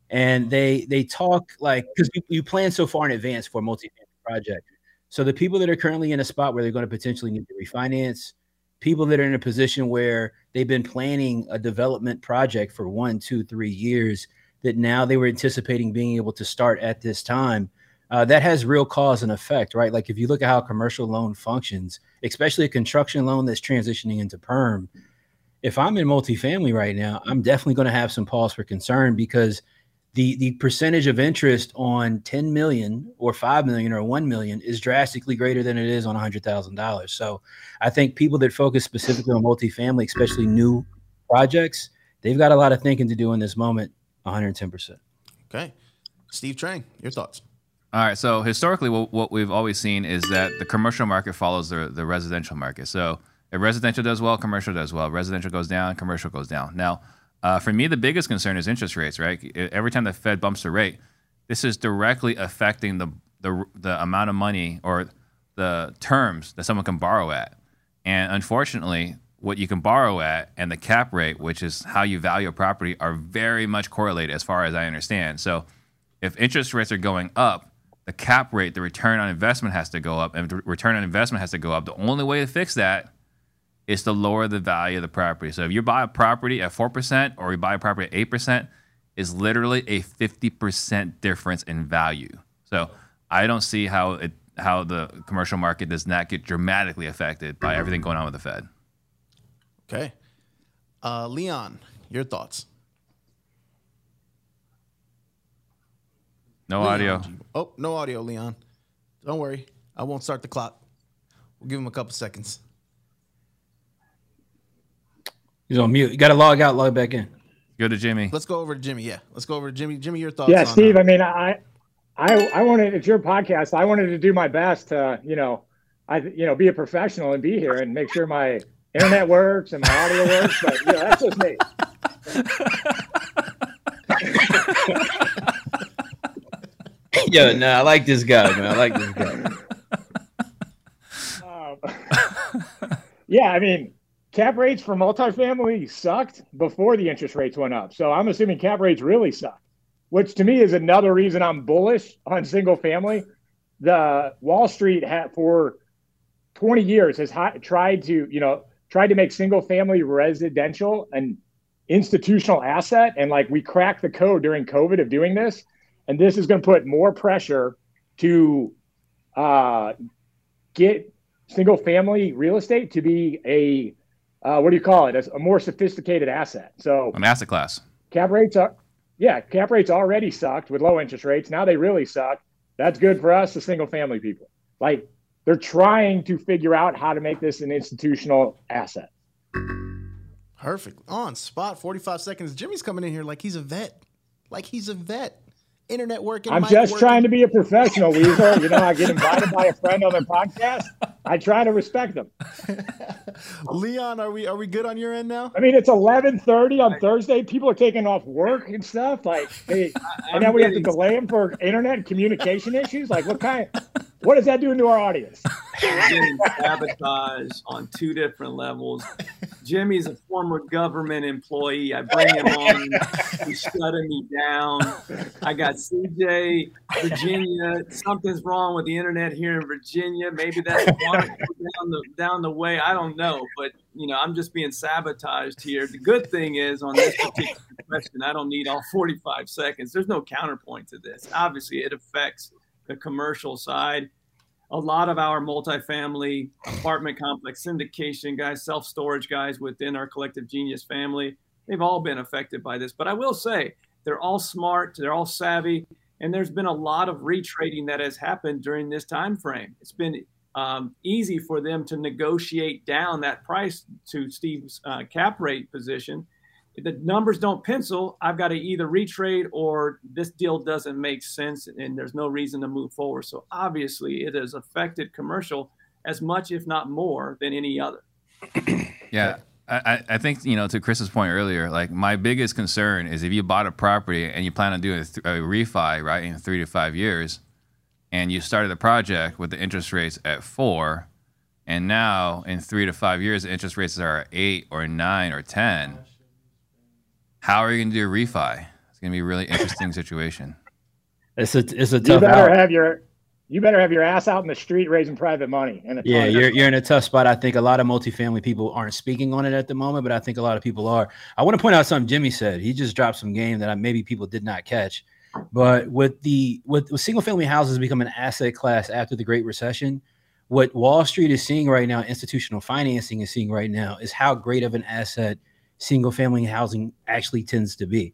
and they talk like, because you plan so far in advance for a multifamily project. So the people that are currently in a spot where they're going to potentially need to refinance, people that are in a position where they've been planning a development project for 1, 2, 3 years that now they were anticipating being able to start at this time, that has real cause and effect, right? Like if you look at how a commercial loan functions, especially a construction loan that's transitioning into perm, if I'm in multifamily right now, I'm definitely going to have some pause for concern because the percentage of interest on 10 million or 5 million or 1 million is drastically greater than it is on $100,000. So I think people that focus specifically on multifamily, especially new projects, they've got a lot of thinking to do in this moment, 110%. Okay. Steve Trang, your thoughts? All right. So historically, what we've always seen is that the commercial market follows the residential market. So if residential does well, commercial does well. Residential goes down, commercial goes down. Now, for me, the biggest concern is interest rates, right? Every time the Fed bumps the rate, this is directly affecting the amount of money or the terms that someone can borrow at. And unfortunately, what you can borrow at and the cap rate, which is how you value a property, are very much correlated as far as I understand. So if interest rates are going up, the cap rate, the return on investment has to go up. And if the return on investment has to go up, the only way to fix that is to lower the value of the property. So if you buy a property at 4% or you buy a property at 8%, it's literally a 50% difference in value. So I don't see how the commercial market does not get dramatically affected by everything going on with the Fed. Okay. Leon, your thoughts? No audio. Oh, no audio, Leon. Don't worry. I won't start the clock. We'll give him a couple seconds. He's on mute. You got to log out, log back in. Go to Jimmy. Let's go over to Jimmy. Yeah, let's go over to Jimmy. Jimmy, your thoughts? Yeah, Steve. I mean, I wanted. It's your podcast. I wanted to do my best to, be a professional and be here and make sure my internet works and my audio works. But yeah, that's just me. Yo, no, I like this guy, man. I like this guy. Yeah, I mean. Cap rates for multifamily sucked before the interest rates went up. So I'm assuming cap rates really suck, which to me is another reason I'm bullish on single family. The Wall Street had for 20 years has tried to make single family residential an institutional asset. And like we cracked the code during COVID of doing this. And this is going to put more pressure to get single family real estate to be a what do you call it? A more sophisticated asset. So an asset class. Cap rates are, yeah. Cap rates already sucked with low interest rates. Now they really suck. That's good for us, the single family people. Like they're trying to figure out how to make this an institutional asset. Perfect. On spot. 45 seconds. Jimmy's coming in here like he's a vet. Internet working. I'm just trying to be a professional, Weasel. You know, I get invited by a friend on their podcast. I try to respect them. Leon, are we good on your end now? I mean, it's 11:30 on Thursday. People are taking off work and stuff. Like, hey, and now we have to delay them for internet communication issues. Like, what is that doing to our audience? We're getting sabotaged on two different levels. Jimmy's a former government employee. I bring him on. He's shutting me down. I got CJ, Virginia. Something's wrong with the internet here in Virginia. Maybe that's down the way. I don't know. But, you know, I'm just being sabotaged here. The good thing is on this particular question, I don't need all 45 seconds. There's no counterpoint to this. Obviously, it affects the commercial side. a lot of our multifamily apartment complex syndication guys, self-storage guys within our Collective Genius family, they've all been affected by this. But I will say they're all smart, they're all savvy, and there's been a lot of retrading that has happened during this time frame. It's been easy for them to negotiate down that price to Steve's cap rate position. If the numbers don't pencil, I've got to either retrade or this deal doesn't make sense and there's no reason to move forward. So obviously it has affected commercial as much, if not more, than any other. Yeah. I think, you know, to Chris's point earlier, like my biggest concern is if you bought a property and you plan on doing a refi, right, in 3 to 5 years, and you started the project with the interest rates at 4, and now in 3 to 5 years, the interest rates are at 8 or 9 or 10. How are you going to do a refi? It's going to be a really interesting situation. It's a tough. You better have your ass out in the street raising private money. Yeah, you're in a tough spot. I think a lot of multifamily people aren't speaking on it at the moment, but I think a lot of people are. I want to point out something Jimmy said. He just dropped some game that maybe people did not catch. But with single-family houses become an asset class after the Great Recession, what Wall Street is seeing right now, institutional financing is seeing right now, is how great of an asset single-family housing actually tends to be,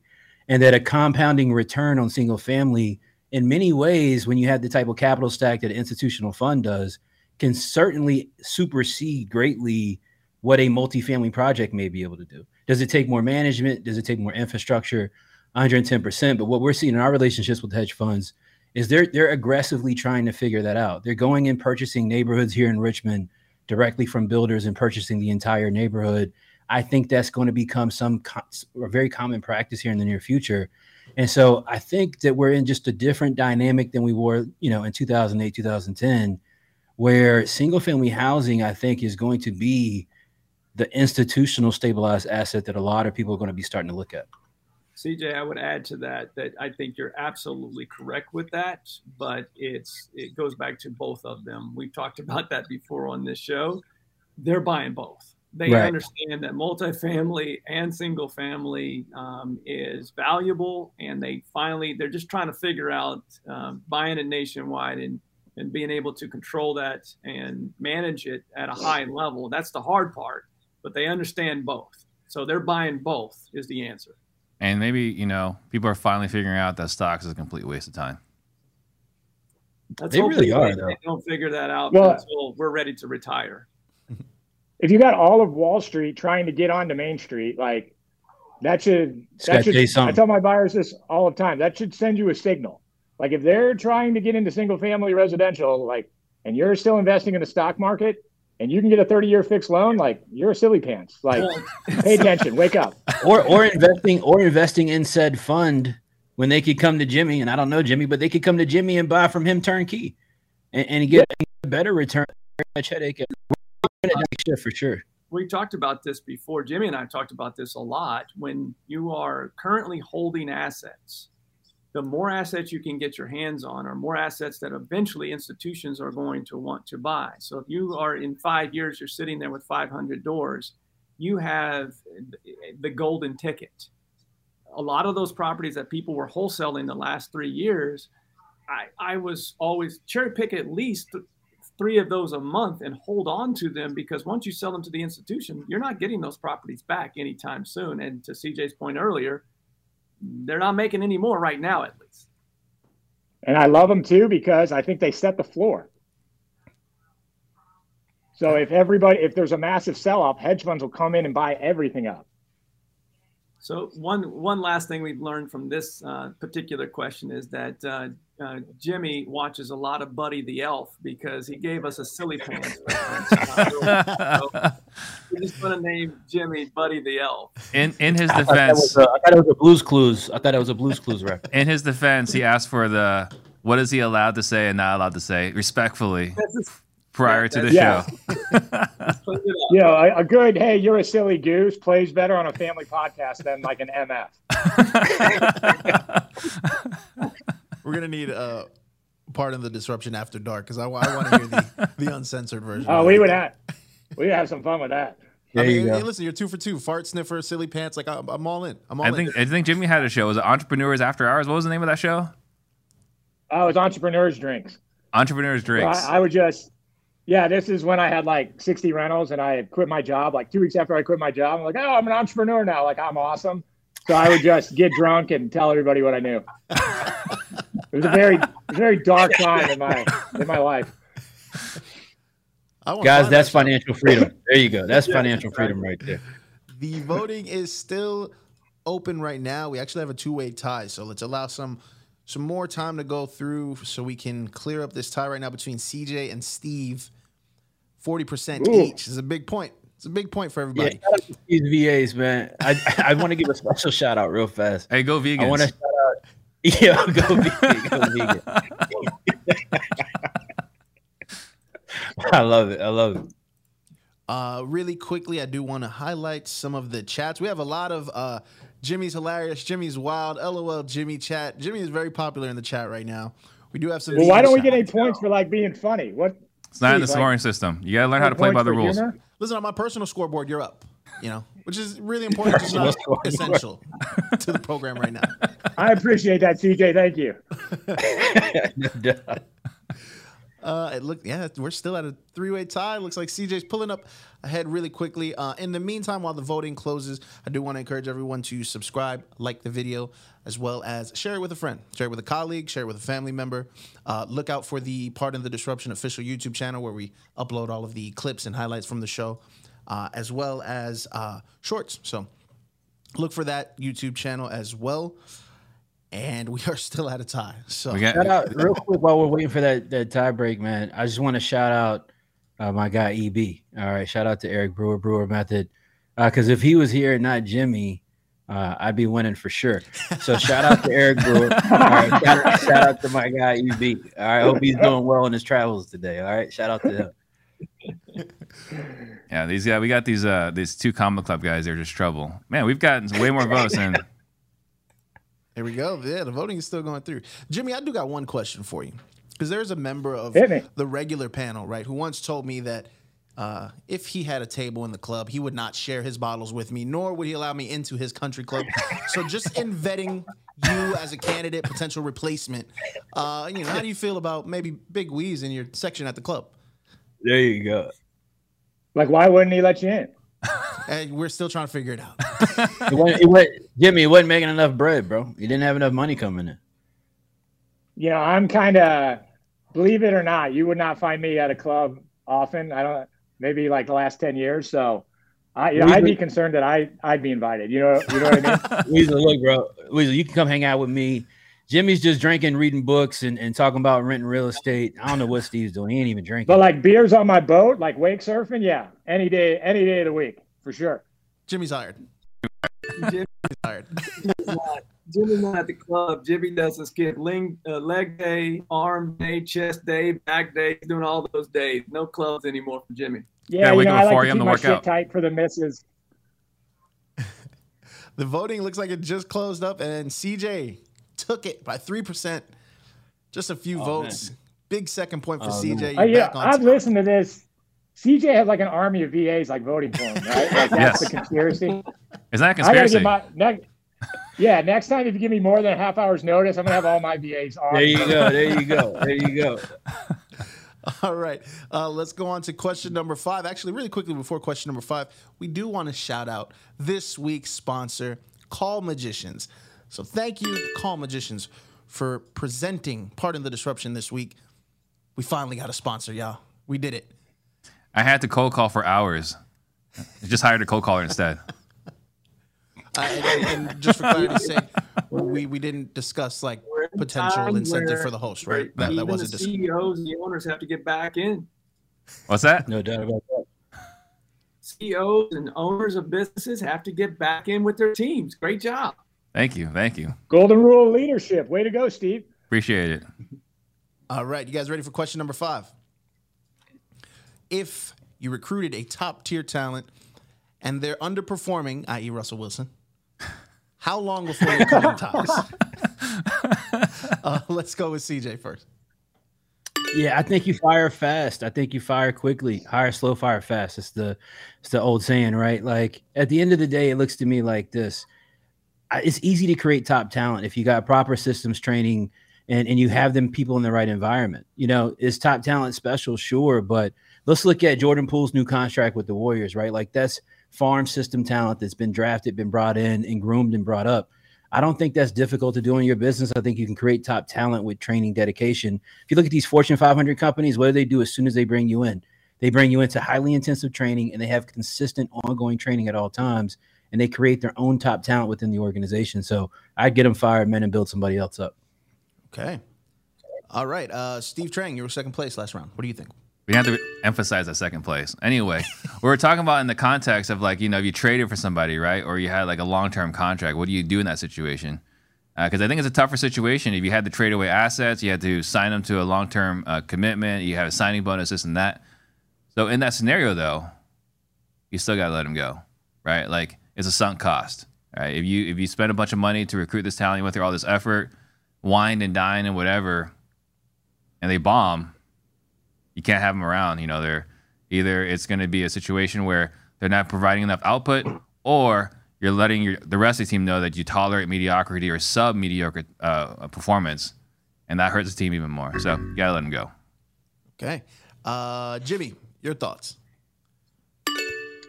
and that a compounding return on single-family in many ways, when you have the type of capital stack that an institutional fund does, can certainly supersede greatly what a multifamily project may be able to do. Does it take more management? Does it take more infrastructure? 110%. But what we're seeing in our relationships with hedge funds is they're aggressively trying to figure that out. They're going and purchasing neighborhoods here in Richmond directly from builders and purchasing the entire neighborhood. I think that's going to become a very common practice here in the near future. And so I think that we're in just a different dynamic than we were, you know, in 2008, 2010, where single family housing, I think, is going to be the institutional stabilized asset that a lot of people are going to be starting to look at. CJ, I would add to that I think you're absolutely correct with that, but it goes back to both of them. We've talked about that before on this show. They're buying both. They right. understand that multifamily and single family is valuable, and they're just trying to figure out buying it nationwide and being able to control that and manage it at a high level. That's the hard part, but they understand both. So they're buying both is the answer. And maybe, you know, people are finally figuring out that stocks is a complete waste of time. They really are, though. They don't figure that out until we're ready to retire. If you got all of Wall Street trying to get onto Main Street, like that should I tell my buyers this all the time. That should send you a signal. Like if they're trying to get into single family residential, like, and you're still investing in the stock market and you can get a 30-year fixed loan, like you're a silly pants. Like pay attention, wake up. Or investing in said fund when they could come to Jimmy, and I don't know Jimmy, but they could come to Jimmy and buy from him turnkey and get a better return, much headache. For sure. We talked about this before. Jimmy and I talked about this a lot. When you are currently holding assets, the more assets you can get your hands on are more assets that eventually institutions are going to want to buy. So if you are in 5 years, you're sitting there with 500 doors, you have the golden ticket. A lot of those properties that people were wholesaling the last 3 years, I was always cherry pick at least 3 of those a month and hold on to them, because once you sell them to the institution, you're not getting those properties back anytime soon. And to CJ's point earlier, they're not making any more right now, at least. And I love them too, because I think they set the floor. So if there's a massive sell-off, hedge funds will come in and buy everything up. So one last thing we've learned from this particular question is that Jimmy watches a lot of Buddy the Elf, because he gave us a silly pants. So we're just going to name Jimmy Buddy the Elf. In his defense, I thought it was a Blues Clues reference. In his defense, he asked for the what is he allowed to say and not allowed to say respectfully prior to the show. You know, a good "Hey, you're a silly goose" plays better on a family podcast than like an MF. We're going to need Pardon the Disruption after dark, because I want to hear the uncensored version. Oh, we would have some fun with that. I mean, hey, listen, you're 2 for 2. Fart sniffer, silly pants. Like I'm all in. I think Jimmy had a show. Was it Entrepreneurs After Hours? What was the name of that show? Oh, it was Entrepreneurs Drinks. Entrepreneurs drinks. I would just, yeah, this is when I had like 60 rentals and I had quit my job. Like 2 weeks after I quit my job, I'm like, oh, I'm an entrepreneur now. Like, I'm awesome. So I would just get drunk and tell everybody what I knew. It was a very dark time in my life. Guys, that's financial freedom. There you go. That's financial freedom right there. The voting is still open right now. We actually have a two-way tie, so let's allow some more time to go through so we can clear up this tie right now between CJ and Steve. 40% each is a big point. It's a big point for everybody. Yeah, shout out to these VAs, man. I want to give a special shout out real fast. Hey, go vegans. I want to shout out. Yeah, go vegan. Go vegan. I love it. I love it. Really quickly, I do want to highlight some of the chats. We have a lot of Jimmy's hilarious, Jimmy's wild, LOL Jimmy chat. Jimmy is very popular in the chat right now. We do have some. Well, why don't we get any points for like being funny? What? It's not in the scoring system. You got to learn how to play by the rules. Humor? Listen, on my personal scoreboard, you're up. You know, which is really important. It's not essential to the program right now. I appreciate that, CJ. Thank you. It looked, yeah, we're still at a three-way tie. Looks like CJ's pulling up ahead really quickly. In the meantime, while the voting closes, I do want to encourage everyone to subscribe, like the video, as well as share it with a friend, share it with a colleague, share it with a family member. Look out for the Pardon the Disruption official YouTube channel where we upload all of the clips and highlights from the show, as well as shorts. So look for that YouTube channel as well. And we are still out of time. So shout out real quick while we're waiting for that tie break, man. I just want to shout out my guy EB. All right, shout out to Eric Brewer, Brewer Method, because if he was here and not Jimmy, I'd be winning for sure. So shout out to Eric Brewer. All right, shout out to my guy EB. All right, hope he's doing well in his travels today. All right, shout out to him. Yeah, these guys, we got these two Comma Club guys. They're just trouble, man. We've gotten way more votes than. Here we go. Yeah, the voting is still going through. Jimmy, I do got one question for you, because there's a member of the regular panel, right, who once told me that if he had a table in the club, he would not share his bottles with me, nor would he allow me into his country club. So just in vetting you as a candidate, potential replacement, you know, how do you feel about maybe Big Weez in your section at the club? There you go. Like, why wouldn't he let you in? And we're still trying to figure it out. Jimmy, it wasn't making enough bread, bro. You didn't have enough money coming in. You know, I'm kind of, believe it or not, you would not find me at a club often. I don't, maybe like the last 10 years. So I'd be concerned that I'd be invited. You know what I mean? Weasel, look, bro. Weasel, you can come hang out with me. Jimmy's just drinking, reading books, and talking about renting real estate. I don't know what Steve's doing. He ain't even drinking. But like beers on my boat, like wake surfing, yeah, any day of the week for sure. Jimmy's hired. Jimmy's hired. Jimmy's not at the club. Jimmy doesn't skip leg day, arm day, chest day, back day. He's doing all those days. No clubs anymore for Jimmy. Yeah, we can afford him to work out. Tight for the misses. The voting looks like it just closed up, and CJ took it by 3%, just a few votes. Man. Big second point for CJ. Yeah, I've listened to this. CJ had like an army of VAs like voting for him, right? Like, that's the conspiracy. Is that a conspiracy? Next time if you give me more than a half hour's notice, I'm gonna have all my VAs on. There you go. There you go. There you go. All right, let's go on to question number 5. Actually, really quickly before question number 5, we do want to shout out this week's sponsor, Call Magicians. So thank you, Call Magicians, for presenting Pardon the Disruption this week. We finally got a sponsor, y'all. We did it. I had to cold call for hours. I just hired a cold caller instead. And just for clarity's sake, we didn't discuss like potential incentive for the host, right? That wasn't discussed. CEOs and the owners have to get back in. What's that? No doubt about that. CEOs and owners of businesses have to get back in with their teams. Great job. Thank you. Thank you. Golden rule of leadership. Way to go, Steve. Appreciate it. All right. You guys ready for question number 5? If you recruited a top-tier talent and they're underperforming, i.e. Russell Wilson, how long before you're cutting ties? Let's go with CJ first. Yeah, I think you fire fast. I think you fire quickly. Hire slow, fire fast. It's the old saying, right? Like, at the end of the day, it looks to me like this. It's easy to create top talent if you got proper systems, training, and you have them people in the right environment. You know, is top talent special? Sure. But let's look at Jordan Poole's new contract with the Warriors, right? Like, that's farm system talent that's been drafted, been brought in and groomed and brought up. I don't think that's difficult to do in your business. I think you can create top talent with training, dedication. If you look at these Fortune 500 companies, what do they do as soon as they bring you in? They bring you into highly intensive training, and they have consistent ongoing training at all times, and they create their own top talent within the organization. So I'd get them fired, man, and build somebody else up. Okay. All right. Steve Trang, you were second place last round. What do you think? We have to emphasize that second place. Anyway, we were talking about in the context of, like, you know, if you traded for somebody, right, or you had like a long-term contract, what do you do in that situation? Because I think it's a tougher situation. If you had to trade away assets, you had to sign them to a long-term commitment, you have a signing bonus, this and that. So in that scenario, though, you still got to let them go, right? Like, it's a sunk cost, right? If you spend a bunch of money to recruit this talent, you went through all this effort, wine and dine and whatever, and they bomb, you can't have them around. You know, they're either, it's going to be a situation where they're not providing enough output, or you're letting the rest of the team know that you tolerate mediocrity or sub-mediocre performance, and that hurts the team even more. So you got to let them go. Okay. Jimmy, your thoughts?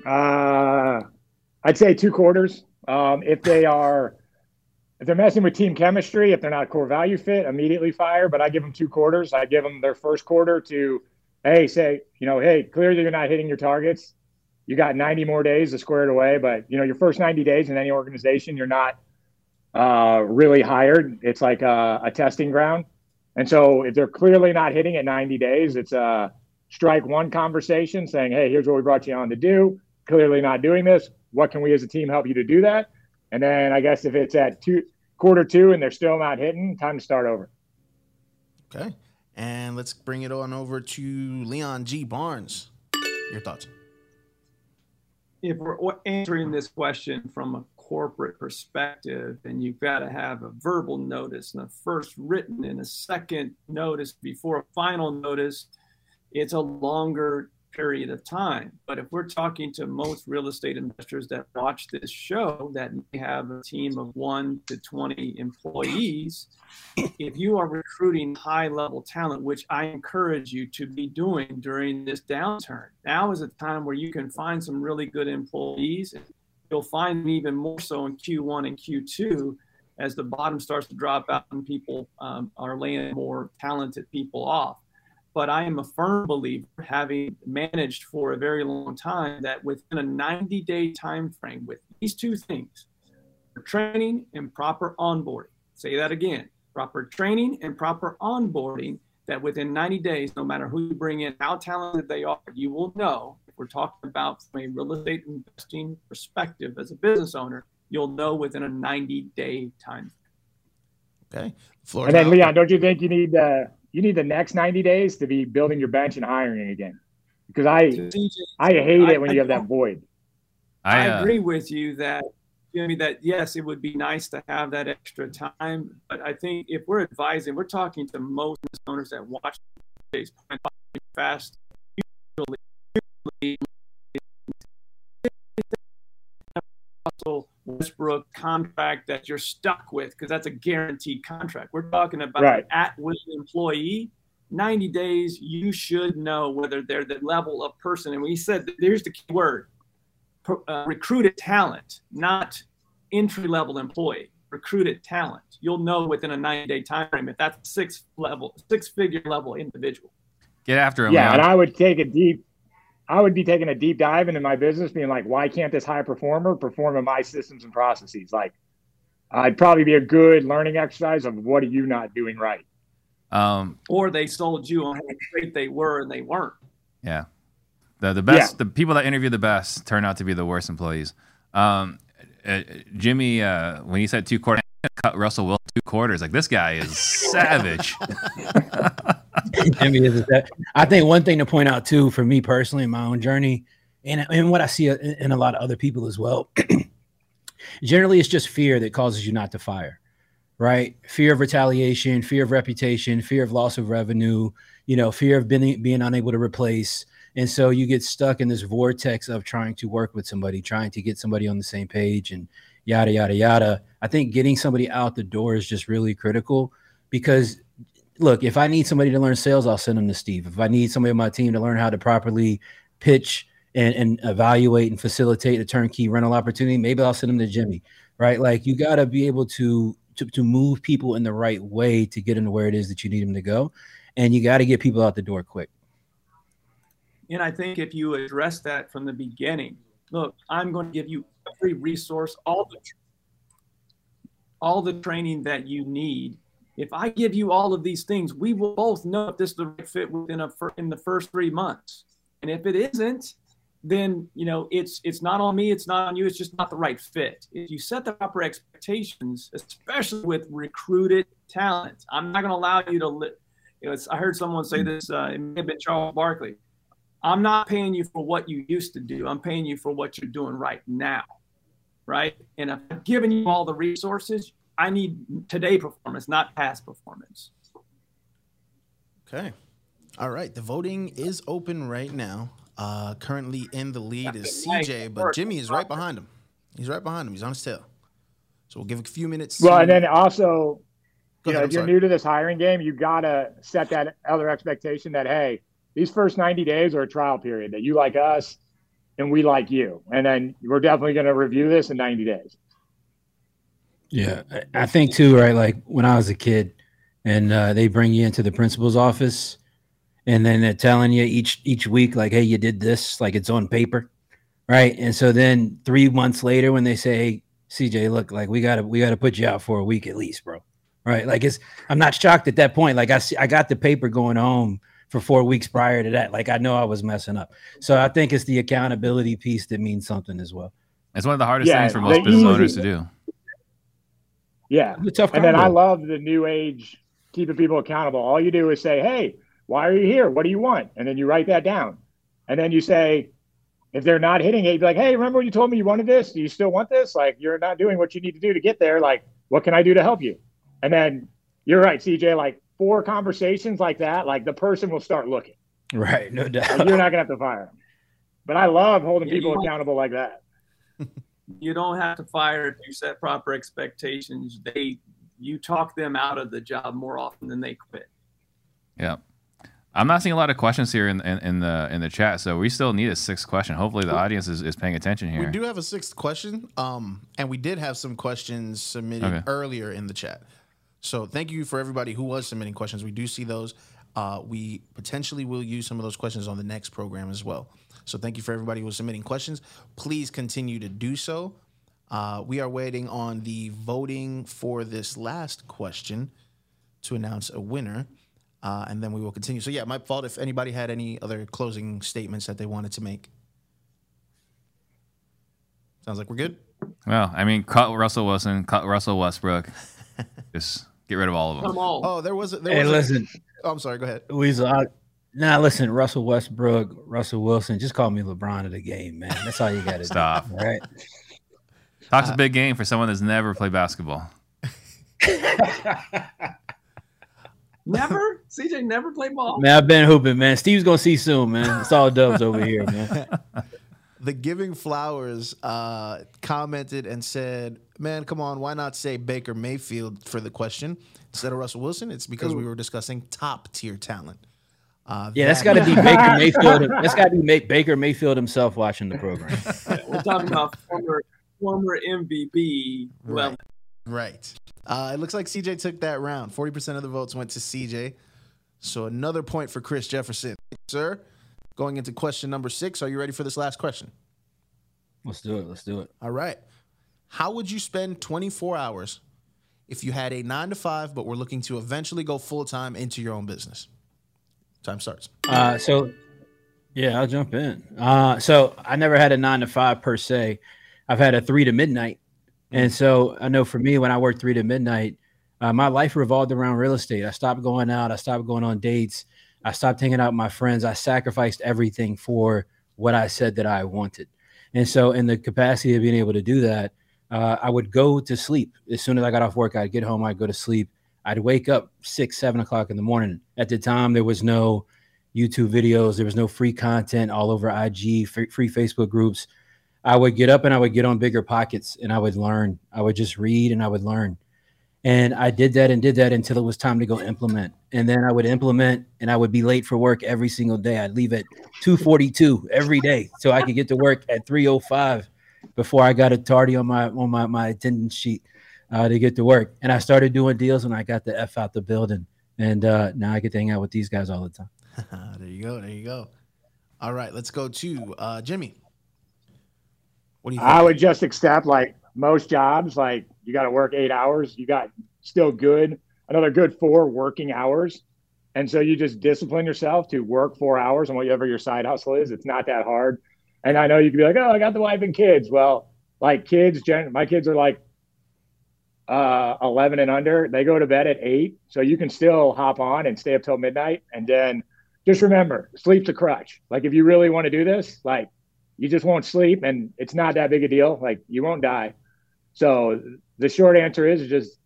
I'd say 2 quarters. If they're messing with team chemistry, if they're not a core value fit, immediately fire. But I give them 2 quarters. I give them their first quarter to, hey, say, you know, hey, clearly you're not hitting your targets. You got 90 more days to square it away. But, you know, your first 90 days in any organization, you're not really hired. It's like a testing ground. And so if they're clearly not hitting at 90 days, it's a strike one conversation saying, hey, here's what we brought you on to do. Clearly not doing this. What can we as a team help you to do that? And then I guess if it's at quarter two and they're still not hitting, time to start over. Okay. And let's bring it on over to Leon G. Barnes. Your thoughts? If we're answering this question from a corporate perspective, then you've got to have a verbal notice and a first written and a second notice before a final notice. It's a longer period of time. But if we're talking to most real estate investors that watch this show that may have a team of 1 to 20 employees, if you are recruiting high-level talent, which I encourage you to be doing during this downturn, now is a time where you can find some really good employees. You'll find them even more so in Q1 and Q2 as the bottom starts to drop out and people are laying more talented people off. But I am a firm believer, having managed for a very long time, that within a 90-day time frame with these two things, training and proper onboarding, say that again, proper training and proper onboarding, that within 90 days, no matter who you bring in, how talented they are, you will know. If we're talking about from a real estate investing perspective as a business owner, you'll know within a 90-day time frame. Okay. Florida. And then, Leon, don't you think you need the next 90 days to be building your bench and hiring again? Because I hate it when you have that void. I agree with you that, Jimmy, that yes, it would be nice to have that extra time. But I think if we're advising, we're talking to most owners that watch these fast, usually Westbrook contract that you're stuck with, because that's a guaranteed contract. We're talking about right. An at-will employee. 90 days, you should know whether they're the level of person. And we said, here's the key word, recruited talent, not entry-level employee, recruited talent. You'll know within a 90-day time frame if that's a six-figure level individual. Get after him. Yeah, man. And I would be taking a deep dive into my business being like, why can't this high performer perform in my systems and processes? Like, I'd probably be a good learning exercise of what are you not doing right? Or they sold you on how great they were and they weren't. Yeah. The people that interview the best turn out to be the worst employees. Jimmy, when he said 2 quarters, cut Russell Wilson 2 quarters. Like, this guy is savage. I think one thing to point out too, for me personally, in my own journey, and what I see in a lot of other people as well, generally it's just fear that causes you not to fire, right? Fear of retaliation, fear of reputation, fear of loss of revenue, you know, fear of being unable to replace. And so you get stuck in this vortex of trying to work with somebody, trying to get somebody on the same page and yada, yada, yada. I think getting somebody out the door is just really critical, because look, if I need somebody to learn sales, I'll send them to Steve. If I need somebody on my team to learn how to properly pitch and evaluate and facilitate a turnkey rental opportunity, maybe I'll send them to Jimmy, right? Like, you got to be able to move people in the right way to get them to where it is that you need them to go. And you got to get people out the door quick. And I think if you address that from the beginning, look, I'm going to give you every resource, all the training that you need. If I give you all of these things, we will both know if this is the right fit within in the first 3 months. And if it isn't, then, you know, it's not on me, it's not on you, it's just not the right fit. If you set the proper expectations, especially with recruited talent, I'm not going to allow you to live. You know, I heard someone say this, it may have been Charles Barkley. I'm not paying you for what you used to do. I'm paying you for what you're doing right now, right? And I've given you all the resources. I need today performance, not past performance. Okay. All right. The voting is open right now. Currently in the lead is CJ, but Jimmy is right behind him. He's right behind him. He's on his tail. So we'll give a few minutes. Well, and then also, you know, if you're new to this hiring game, you got to set that other expectation that, hey, these first 90 days are a trial period that you like us and we like you. And then we're definitely going to review this in 90 days. Yeah. I think too, right? Like when I was a kid and they bring you into the principal's office and then they're telling you each week, like, hey, you did this, like it's on paper. Right. And so then 3 months later when they say, hey, CJ, look, like we gotta put you out for a week at least, bro. Right. Like I'm not shocked at that point. Like I got the paper going home for 4 weeks prior to that. Like I know I was messing up. So I think it's the accountability piece that means something as well. It's one of the hardest things for most business owners to do. Yeah. And then I love the new age, keeping people accountable. All you do is say, hey, why are you here? What do you want? And then you write that down. And then you say, if they're not hitting it, you'd be like, hey, remember when you told me you wanted this? Do you still want this? Like, you're not doing what you need to do to get there. Like, what can I do to help you? And then you're right, CJ, like 4 conversations like that, like the person will start looking. Right. No doubt. Like, you're not going to have to fire them. But I love holding people accountable like that. You don't have to fire if you set proper expectations. You talk them out of the job more often than they quit. Yeah, I'm not seeing a lot of questions here in the chat, so we still need a 6th question. Hopefully, the audience is paying attention here. We do have a 6th question, and we did have some questions submitted earlier in the chat. So thank you for everybody who was submitting questions. We do see those. We potentially will use some of those questions on the next program as well. So thank you for everybody who was submitting questions. Please continue to do so. We are waiting on the voting for this last question to announce a winner, and then we will continue. So yeah, my fault if anybody had any other closing statements that they wanted to make. Sounds like we're good. Well, I mean, cut Russell Wilson, cut Russell Westbrook. Just get rid of all of them. Oh, there was, listen. Oh, I'm sorry. Go ahead. Weasel. Nah, listen, Russell Westbrook, Russell Wilson, just call me LeBron of the game, man. That's all you got to stop. Do, right? Talk's a big game for someone that's never played basketball. Never? CJ never played ball? Man, I've been hooping, man. Steve's going to see soon, man. It's all Dubs over here, man. The Giving Flowers commented and said, man, come on, why not say Baker Mayfield for the question instead of Russell Wilson? It's because we were discussing top-tier talent. Yeah, that's got to be Baker Mayfield. That's got to be Baker Mayfield himself watching the program. We're talking about former MVP. Well, right. It looks like CJ took that round. 40% of the votes went to CJ. So another point for Chris Jefferson, sir. Going into question number 6. Are you ready for this last question? Let's do it. Let's do it. All right. How would you spend 24 hours if you had a 9-to-5, but were looking to eventually go full time into your own business? Time starts. So, yeah, I'll jump in. So I never had a 9-to-5 per se. I've had a 3 to midnight. And so I know for me, when I worked 3 to midnight, my life revolved around real estate. I stopped going out. I stopped going on dates. I stopped hanging out with my friends. I sacrificed everything for what I said that I wanted. And so in the capacity of being able to do that, I would go to sleep. As soon as I got off work, I'd get home. I'd go to sleep. I'd wake up 6, 7 o'clock in the morning. At the time, there was no YouTube videos. There was no free content all over IG, free Facebook groups. I would get up and I would get on Bigger Pockets and I would learn. I would just read and I would learn. And I did that until it was time to go implement. And then I would implement and I would be late for work every single day. I'd leave at 2:42 every day so I could get to work at 3:05 before I got a tardy on my attendance sheet to get to work. And I started doing deals and I got the F out the building. And now I get to hang out with these guys all the time. There you go. There you go. All right. Let's go to Jimmy. What do you think? I would just accept, like most jobs, like you got to work 8 hours. You got still good, another good 4 working hours. And so you just discipline yourself to work 4 hours on whatever your side hustle is. It's not that hard. And I know you could be like, oh, I got the wife and kids. Well, like kids, my kids are like 11 and under. They go to bed at 8. So you can still hop on and stay up till midnight. And then just remember, sleep's a crutch. Like if you really want to do this, like you just won't sleep and it's not that big a deal. Like you won't die. So the short answer is just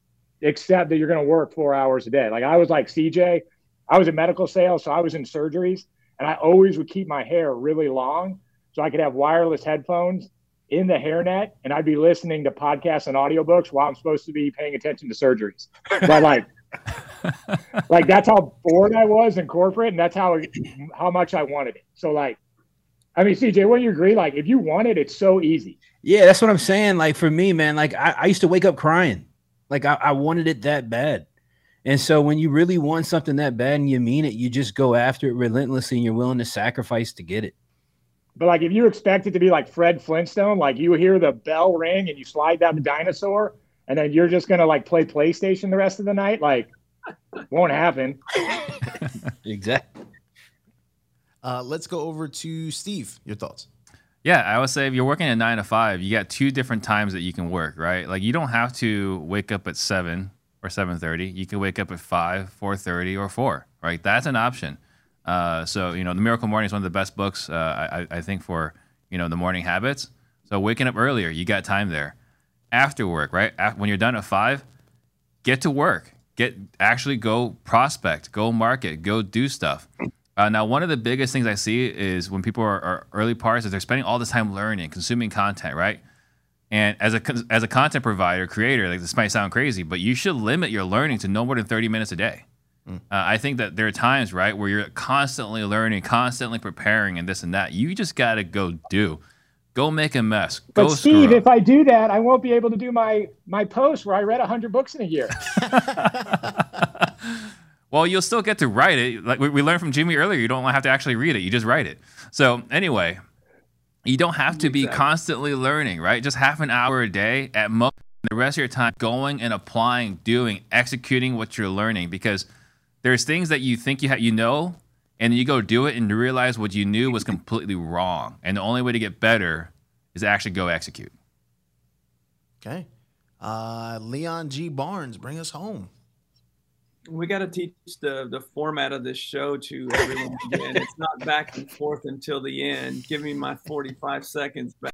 accept that you're going to work 4 hours a day. Like I was like CJ, I was in medical sales. So I was in surgeries and I always would keep my hair really long so I could have wireless headphones in the hairnet and I'd be listening to podcasts and audiobooks while I'm supposed to be paying attention to surgeries. But like, like that's how bored I was in corporate and that's how much I wanted it. So like, I mean, CJ, wouldn't you agree? Like if you want it, it's so easy. Yeah, that's what I'm saying. Like for me, man, like I used to wake up crying. Like I wanted it that bad. And so when you really want something that bad and you mean it, you just go after it relentlessly and you're willing to sacrifice to get it. But like if you expect it to be like Fred Flintstone, like you hear the bell ring and you slide down the dinosaur and then you're just going to like play PlayStation the rest of the night, like won't happen. Exactly. Let's go over to Steve. Your thoughts? Yeah, I would say if you're working at 9 to 5, you got 2 different times that you can work, right? Like you don't have to wake up at 7 or 7:30. You can wake up at 5, 4:30, or 4, right? That's an option. So, you know, The Miracle Morning is one of the best books, I think, for, you know, the morning habits. So waking up earlier, you got time there. After work, right? When you're done at 5, get to work. Actually go prospect, go market, go do stuff. Now, one of the biggest things I see is when people are early parts is they're spending all this time learning, consuming content, right? And as a content provider, creator, like this might sound crazy, but you should limit your learning to no more than 30 minutes a day. I think that there are times, right, where you're constantly learning, constantly preparing and this and that. You just got to go do. Go make a mess. But go Steve, if I do that, I won't be able to do my post where I read 100 books in a year. Well, you'll still get to write it. Like we learned from Jimmy earlier, you don't have to actually read it. You just write it. So anyway, you don't have to be constantly learning, right? Just half an hour a day at most. The rest of your time going and applying, doing, executing what you're learning. Because there's things that you think you know, and you go do it and you realize what you knew was completely wrong. And the only way to get better is to actually go execute. Okay. Leon G. Barnes, bring us home. We got to teach the format of this show to everyone again. It's not back and forth until the end. Give me my 45 seconds back.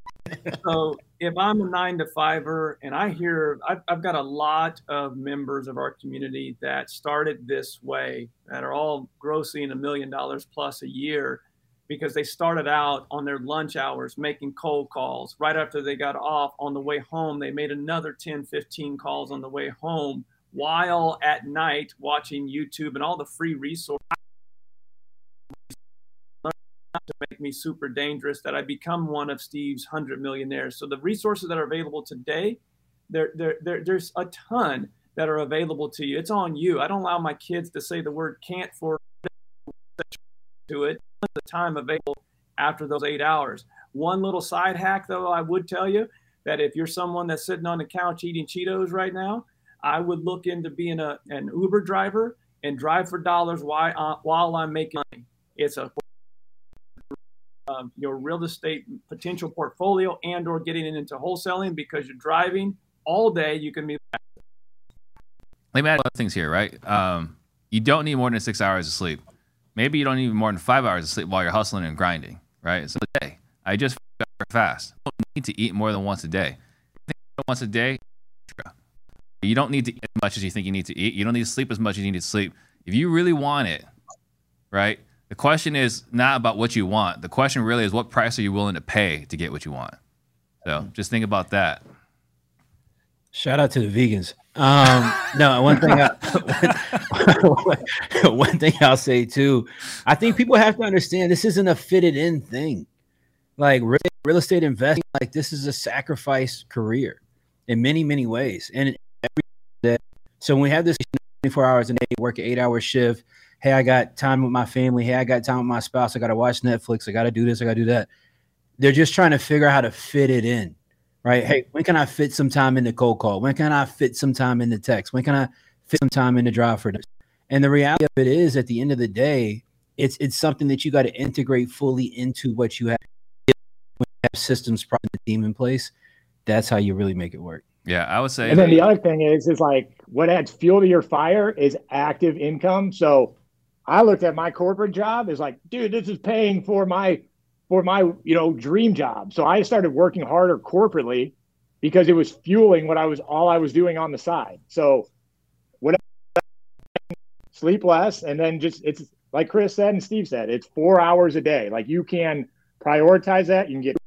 So if I'm a 9 to 5er and I hear, I've got a lot of members of our community that started this way that are all grossing $1 million plus a year because they started out on their lunch hours making cold calls. Right after they got off on the way home, they made another 10, 15 calls on the way home, while at night watching YouTube and all the free resources to make me super dangerous that I become one of Steve's 100 millionaires. So the resources that are available today, there's a ton that are available to you. It's on you. I don't allow my kids to say the word can't for to it. The time available after those 8 hours. One little side hack, though, I would tell you that if you're someone that's sitting on the couch eating Cheetos right now, I would look into being an Uber driver and drive for dollars while I'm making money. It's your real estate potential portfolio and or getting into wholesaling because you're driving all day. You can be. Let me add other things here, right? You don't need more than 6 hours of sleep. Maybe you don't need more than 5 hours of sleep while you're hustling and grinding, right? So hey, I just fast. I don't need to eat more than once a day. Once a day. You don't need to eat as much as you think you need to eat. You don't need to sleep as much as you need to sleep. If you really want it, right? The question is not about what you want. The question really is what price are you willing to pay to get what you want? So just think about that. Shout out to the vegans. No, one thing I'll say too, I think people have to understand this isn't a fitted in thing. Like real estate investing, like this is a sacrifice career in many, many ways. And every day, so when we have this 24 hours a day, work an 8-hour shift. Hey, I got time with my family. Hey, I got time with my spouse. I got to watch Netflix. I got to do this. I got to do that. They're just trying to figure out how to fit it in. Right? Hey, when can I fit some time in the cold call? When can I fit some time in the text? When can I fit some time in the drive for this? And the reality of it is, at the end of the day, it's something that you got to integrate fully into what you have. When you have systems, proper team in place, that's how you really make it work. Yeah, I would say. And then the other thing is like what adds fuel to your fire is active income. So I looked at my corporate job as like, dude, this is paying for my dream job. So I started working harder corporately because it was fueling what I was doing on the side. So whatever, sleep less, and then just, it's like Chris said and Steve said, it's 4 hours a day. Like you can prioritize that. You can get.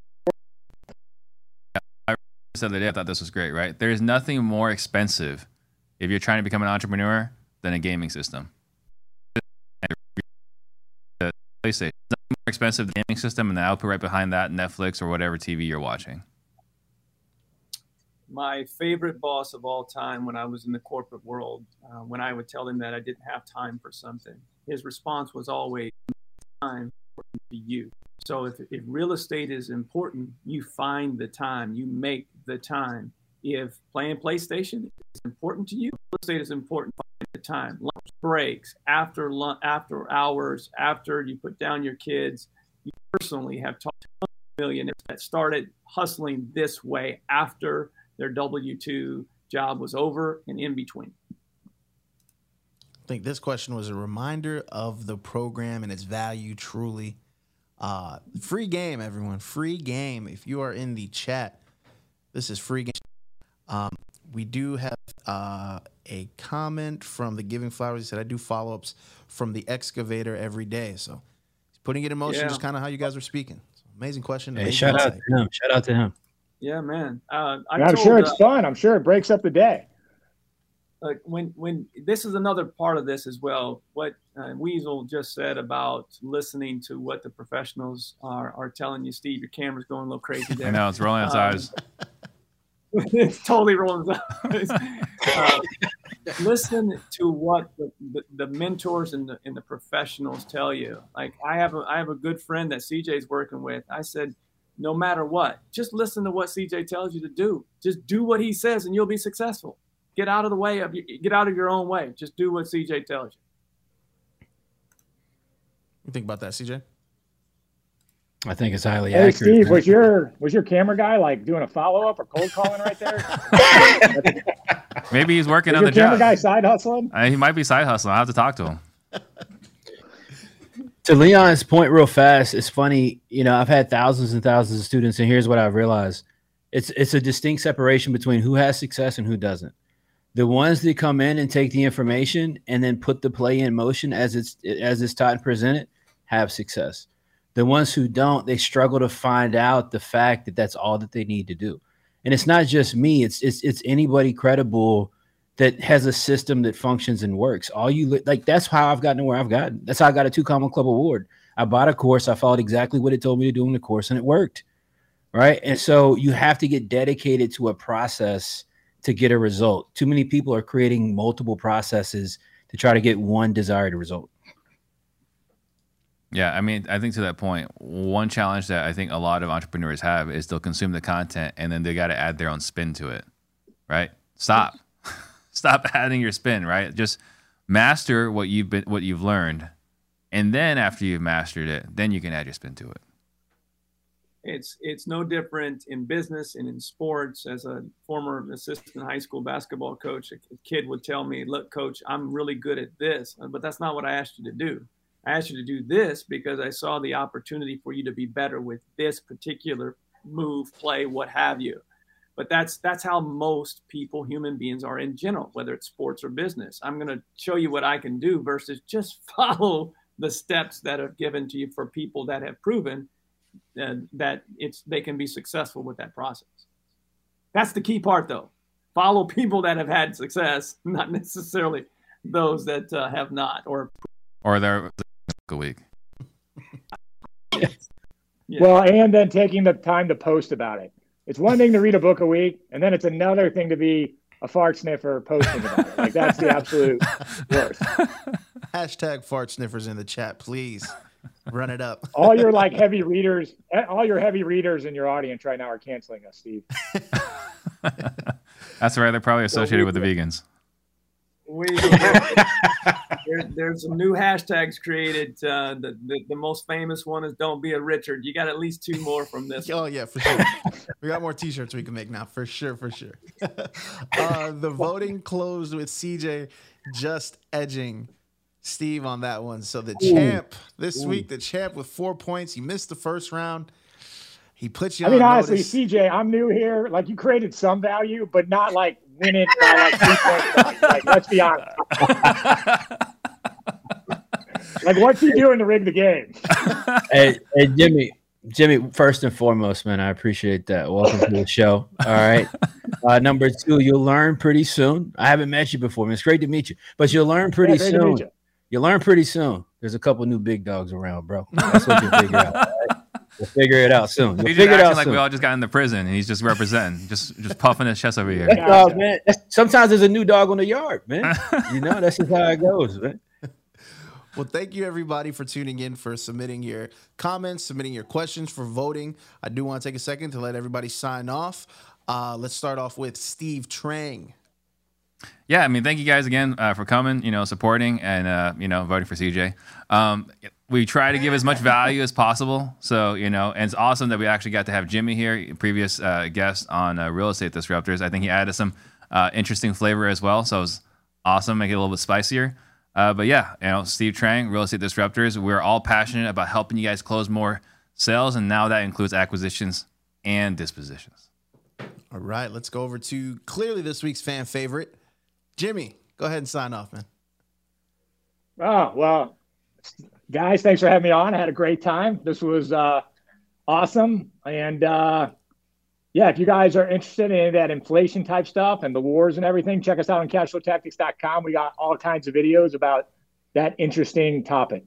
I said the other day, I thought this was great, right? There's nothing more expensive if you're trying to become an entrepreneur than a gaming system. PlayStation. More expensive gaming system and the output right behind that, Netflix or whatever TV you're watching. My favorite boss of all time when I was in the corporate world, when I would tell him that I didn't have time for something, his response was always time for you. So if real estate is important, you find the time, you make the time. If playing PlayStation is important to you, real estate is important, find the time. Breaks after lunch, after hours, after you put down your kids. You personally have talked to millionaires that started hustling this way after their W-2 job was over and in between. I think this question was a reminder of the program and its value. Truly, free game, everyone. Free game. If you are in the chat, this is free game. We do have a comment from the Giving Flowers. He said, I do follow-ups from the excavator every day. So he's putting it in motion, yeah. Just kind of how you guys were speaking. So, amazing question. Hey, shout out to him. Shout out to him. Yeah, man. I'm sure it's fun. I'm sure it breaks up the day. Like when this is another part of this as well. What Weasel just said about listening to what the professionals are telling you. Steve, your camera's going a little crazy there. I know, it's rolling its eyes. It's totally rolling his eyes. Listen to what the mentors and the professionals tell you. Like I have a good friend that CJ's working with. I said, no matter what, just listen to what CJ tells you to do. Just do what he says and you'll be successful. Get out of the way of get out of your own way. Just do what CJ tells you. You think about that, CJ? I think it's highly accurate. Steve, was your camera guy like doing a follow-up or cold calling right there? Maybe he's working on the job. Camera guy side hustling? He might be side hustling. I'll have to talk to him. To Leon's point real fast, it's funny. You know, I've had thousands and thousands of students, and here's what I've realized. It's a distinct separation between who has success and who doesn't. The ones that come in and take the information and then put the play in motion as it's taught and presented have success. The ones who don't, they struggle to find out the fact that that's all that they need to do. And it's not just me. It's anybody credible that has a system that functions and works. All you like, that's how I've gotten to where I've gotten. That's how I got a Two Comma Club award. I bought a course. I followed exactly what it told me to do in the course, and it worked. Right. And so you have to get dedicated to a process to get a result. Too many people are creating multiple processes to try to get one desired result. Yeah, I mean, I think to that point, one challenge that I think a lot of entrepreneurs have is they'll consume the content and then they got to add their own spin to it, right? Stop. Stop adding your spin, right? Just master what you've learned, and then after you've mastered it, then you can add your spin to it. It's no different in business and in sports. As a former assistant high school basketball coach, a kid would tell me, "Look, coach, I'm really good at this, but that's not what I asked you to do. I asked you to do this because I saw the opportunity for you to be better with this particular move, play, what have you." But that's how most people, human beings, are in general, whether it's sports or business. I'm going to show you what I can do versus just follow the steps that are given to you for people that have proven that they can be successful with that process. That's the key part, though. follow people that have had success, not necessarily those that have not. Or they're a week. Yes. Yeah. Well, and then taking the time to post about it. It's one thing to read a book a week, and then it's another thing to be a fart sniffer posting about it. Like, that's the absolute worst. Hashtag fart sniffers in the chat, please. Run it up. All your like heavy readers, all your heavy readers in your audience right now are canceling us, Steve. That's right. They're probably associated with the vegans. There's some new hashtags created. The most famous one is "Don't be a Richard." You got at least 2 more from this. Oh yeah, for sure. We got more T-shirts we can make now, for sure, for sure. The voting closed with CJ just edging Steve on that one. So the champ this week, the champ with 4 points. He missed the first round. He puts you. I mean, honestly, notice. CJ, I'm new here. Like, you created some value, but not like winning by like 3 points. Like, let's be honest. Like, what's he doing to rig the game? Hey, Jimmy. First and foremost, man, I appreciate that. Welcome to the show. All right. Number 2, you'll learn pretty soon. I haven't met you before, man. It's great to meet you, but you'll learn pretty soon. You learn pretty soon. There's a couple new big dogs around, bro. That's what you figure out. Right? We'll figure it out soon. We'll figure it out like soon. We all just got into prison, and he's just representing, just puffing his chest over here. That dog, man. Sometimes there's a new dog on the yard, man. You know, that's just how it goes, man. Well, thank you, everybody, for tuning in, for submitting your comments, submitting your questions, for voting. I do want to take a second to let everybody sign off. Let's start off with Steve Trang. Yeah, I mean, thank you guys again for coming, you know, supporting and, you know, voting for CJ. We try to give as much value as possible. So, you know, and it's awesome that we actually got to have Jimmy here, previous guest on Real Estate Disruptors. I think he added some interesting flavor as well. So it was awesome, make it a little bit spicier. But yeah, you know, Steve Trang, Real Estate Disruptors. We're all passionate about helping you guys close more sales. And now that includes acquisitions and dispositions. All right, let's go over to clearly this week's fan favorite. Jimmy, go ahead and sign off, man. Oh, well, guys, thanks for having me on. I had a great time. This was awesome. And, yeah, if you guys are interested in that inflation-type stuff and the wars and everything, check us out on cashflowtactics.com. We got all kinds of videos about that interesting topic.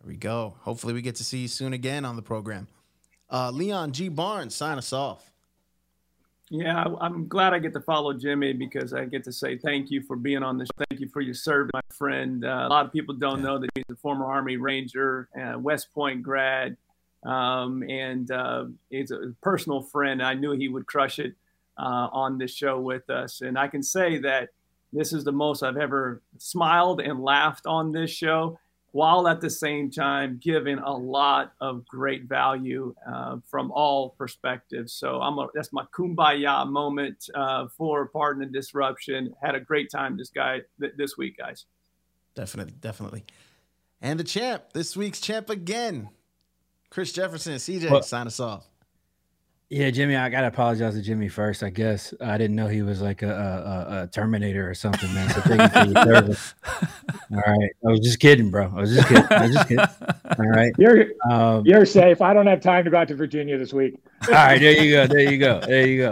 There we go. Hopefully we get to see you soon again on the program. Leon G. Barnes, sign us off. Yeah, I'm glad I get to follow Jimmy because I get to say thank you for being on the show. Thank you for your service, my friend. A lot of people don't know that he's a former Army Ranger, West Point grad, and he's a personal friend. I knew he would crush it on this show with us. And I can say that this is the most I've ever smiled and laughed on this show, while at the same time giving a lot of great value from all perspectives. So that's my kumbaya moment for Pardon the Disruption. Had a great time this week, guys. Definitely, definitely. And the champ, this week's champ again, Chris Jefferson. CJ, sign us off. Yeah, Jimmy, I got to apologize to Jimmy first, I guess. I didn't know he was like a Terminator or something, man. So thank you for your service. All right. I was just kidding, bro. I was just kidding. All right. You're safe. I don't have time to go out to Virginia this week. All right. There you go.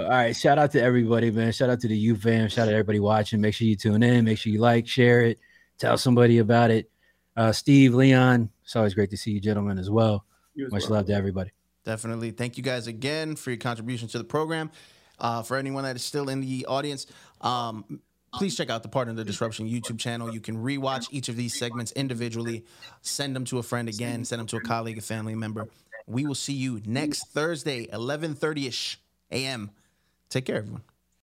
All right. Shout out to everybody, man. Shout out to the U fam. Shout out to everybody watching. Make sure you tune in. Make sure you like, share it. Tell somebody about it. Steve, Leon, it's always great to see you gentlemen as well. Much love to everybody. Definitely. Thank you guys again for your contribution to the program. For anyone that is still in the audience, please check out the Pardon the Disruption YouTube channel. You can rewatch each of these segments individually. Send them to a friend again. Send them to a colleague, a family member. We will see you next Thursday, 11:30-ish a.m. Take care, everyone.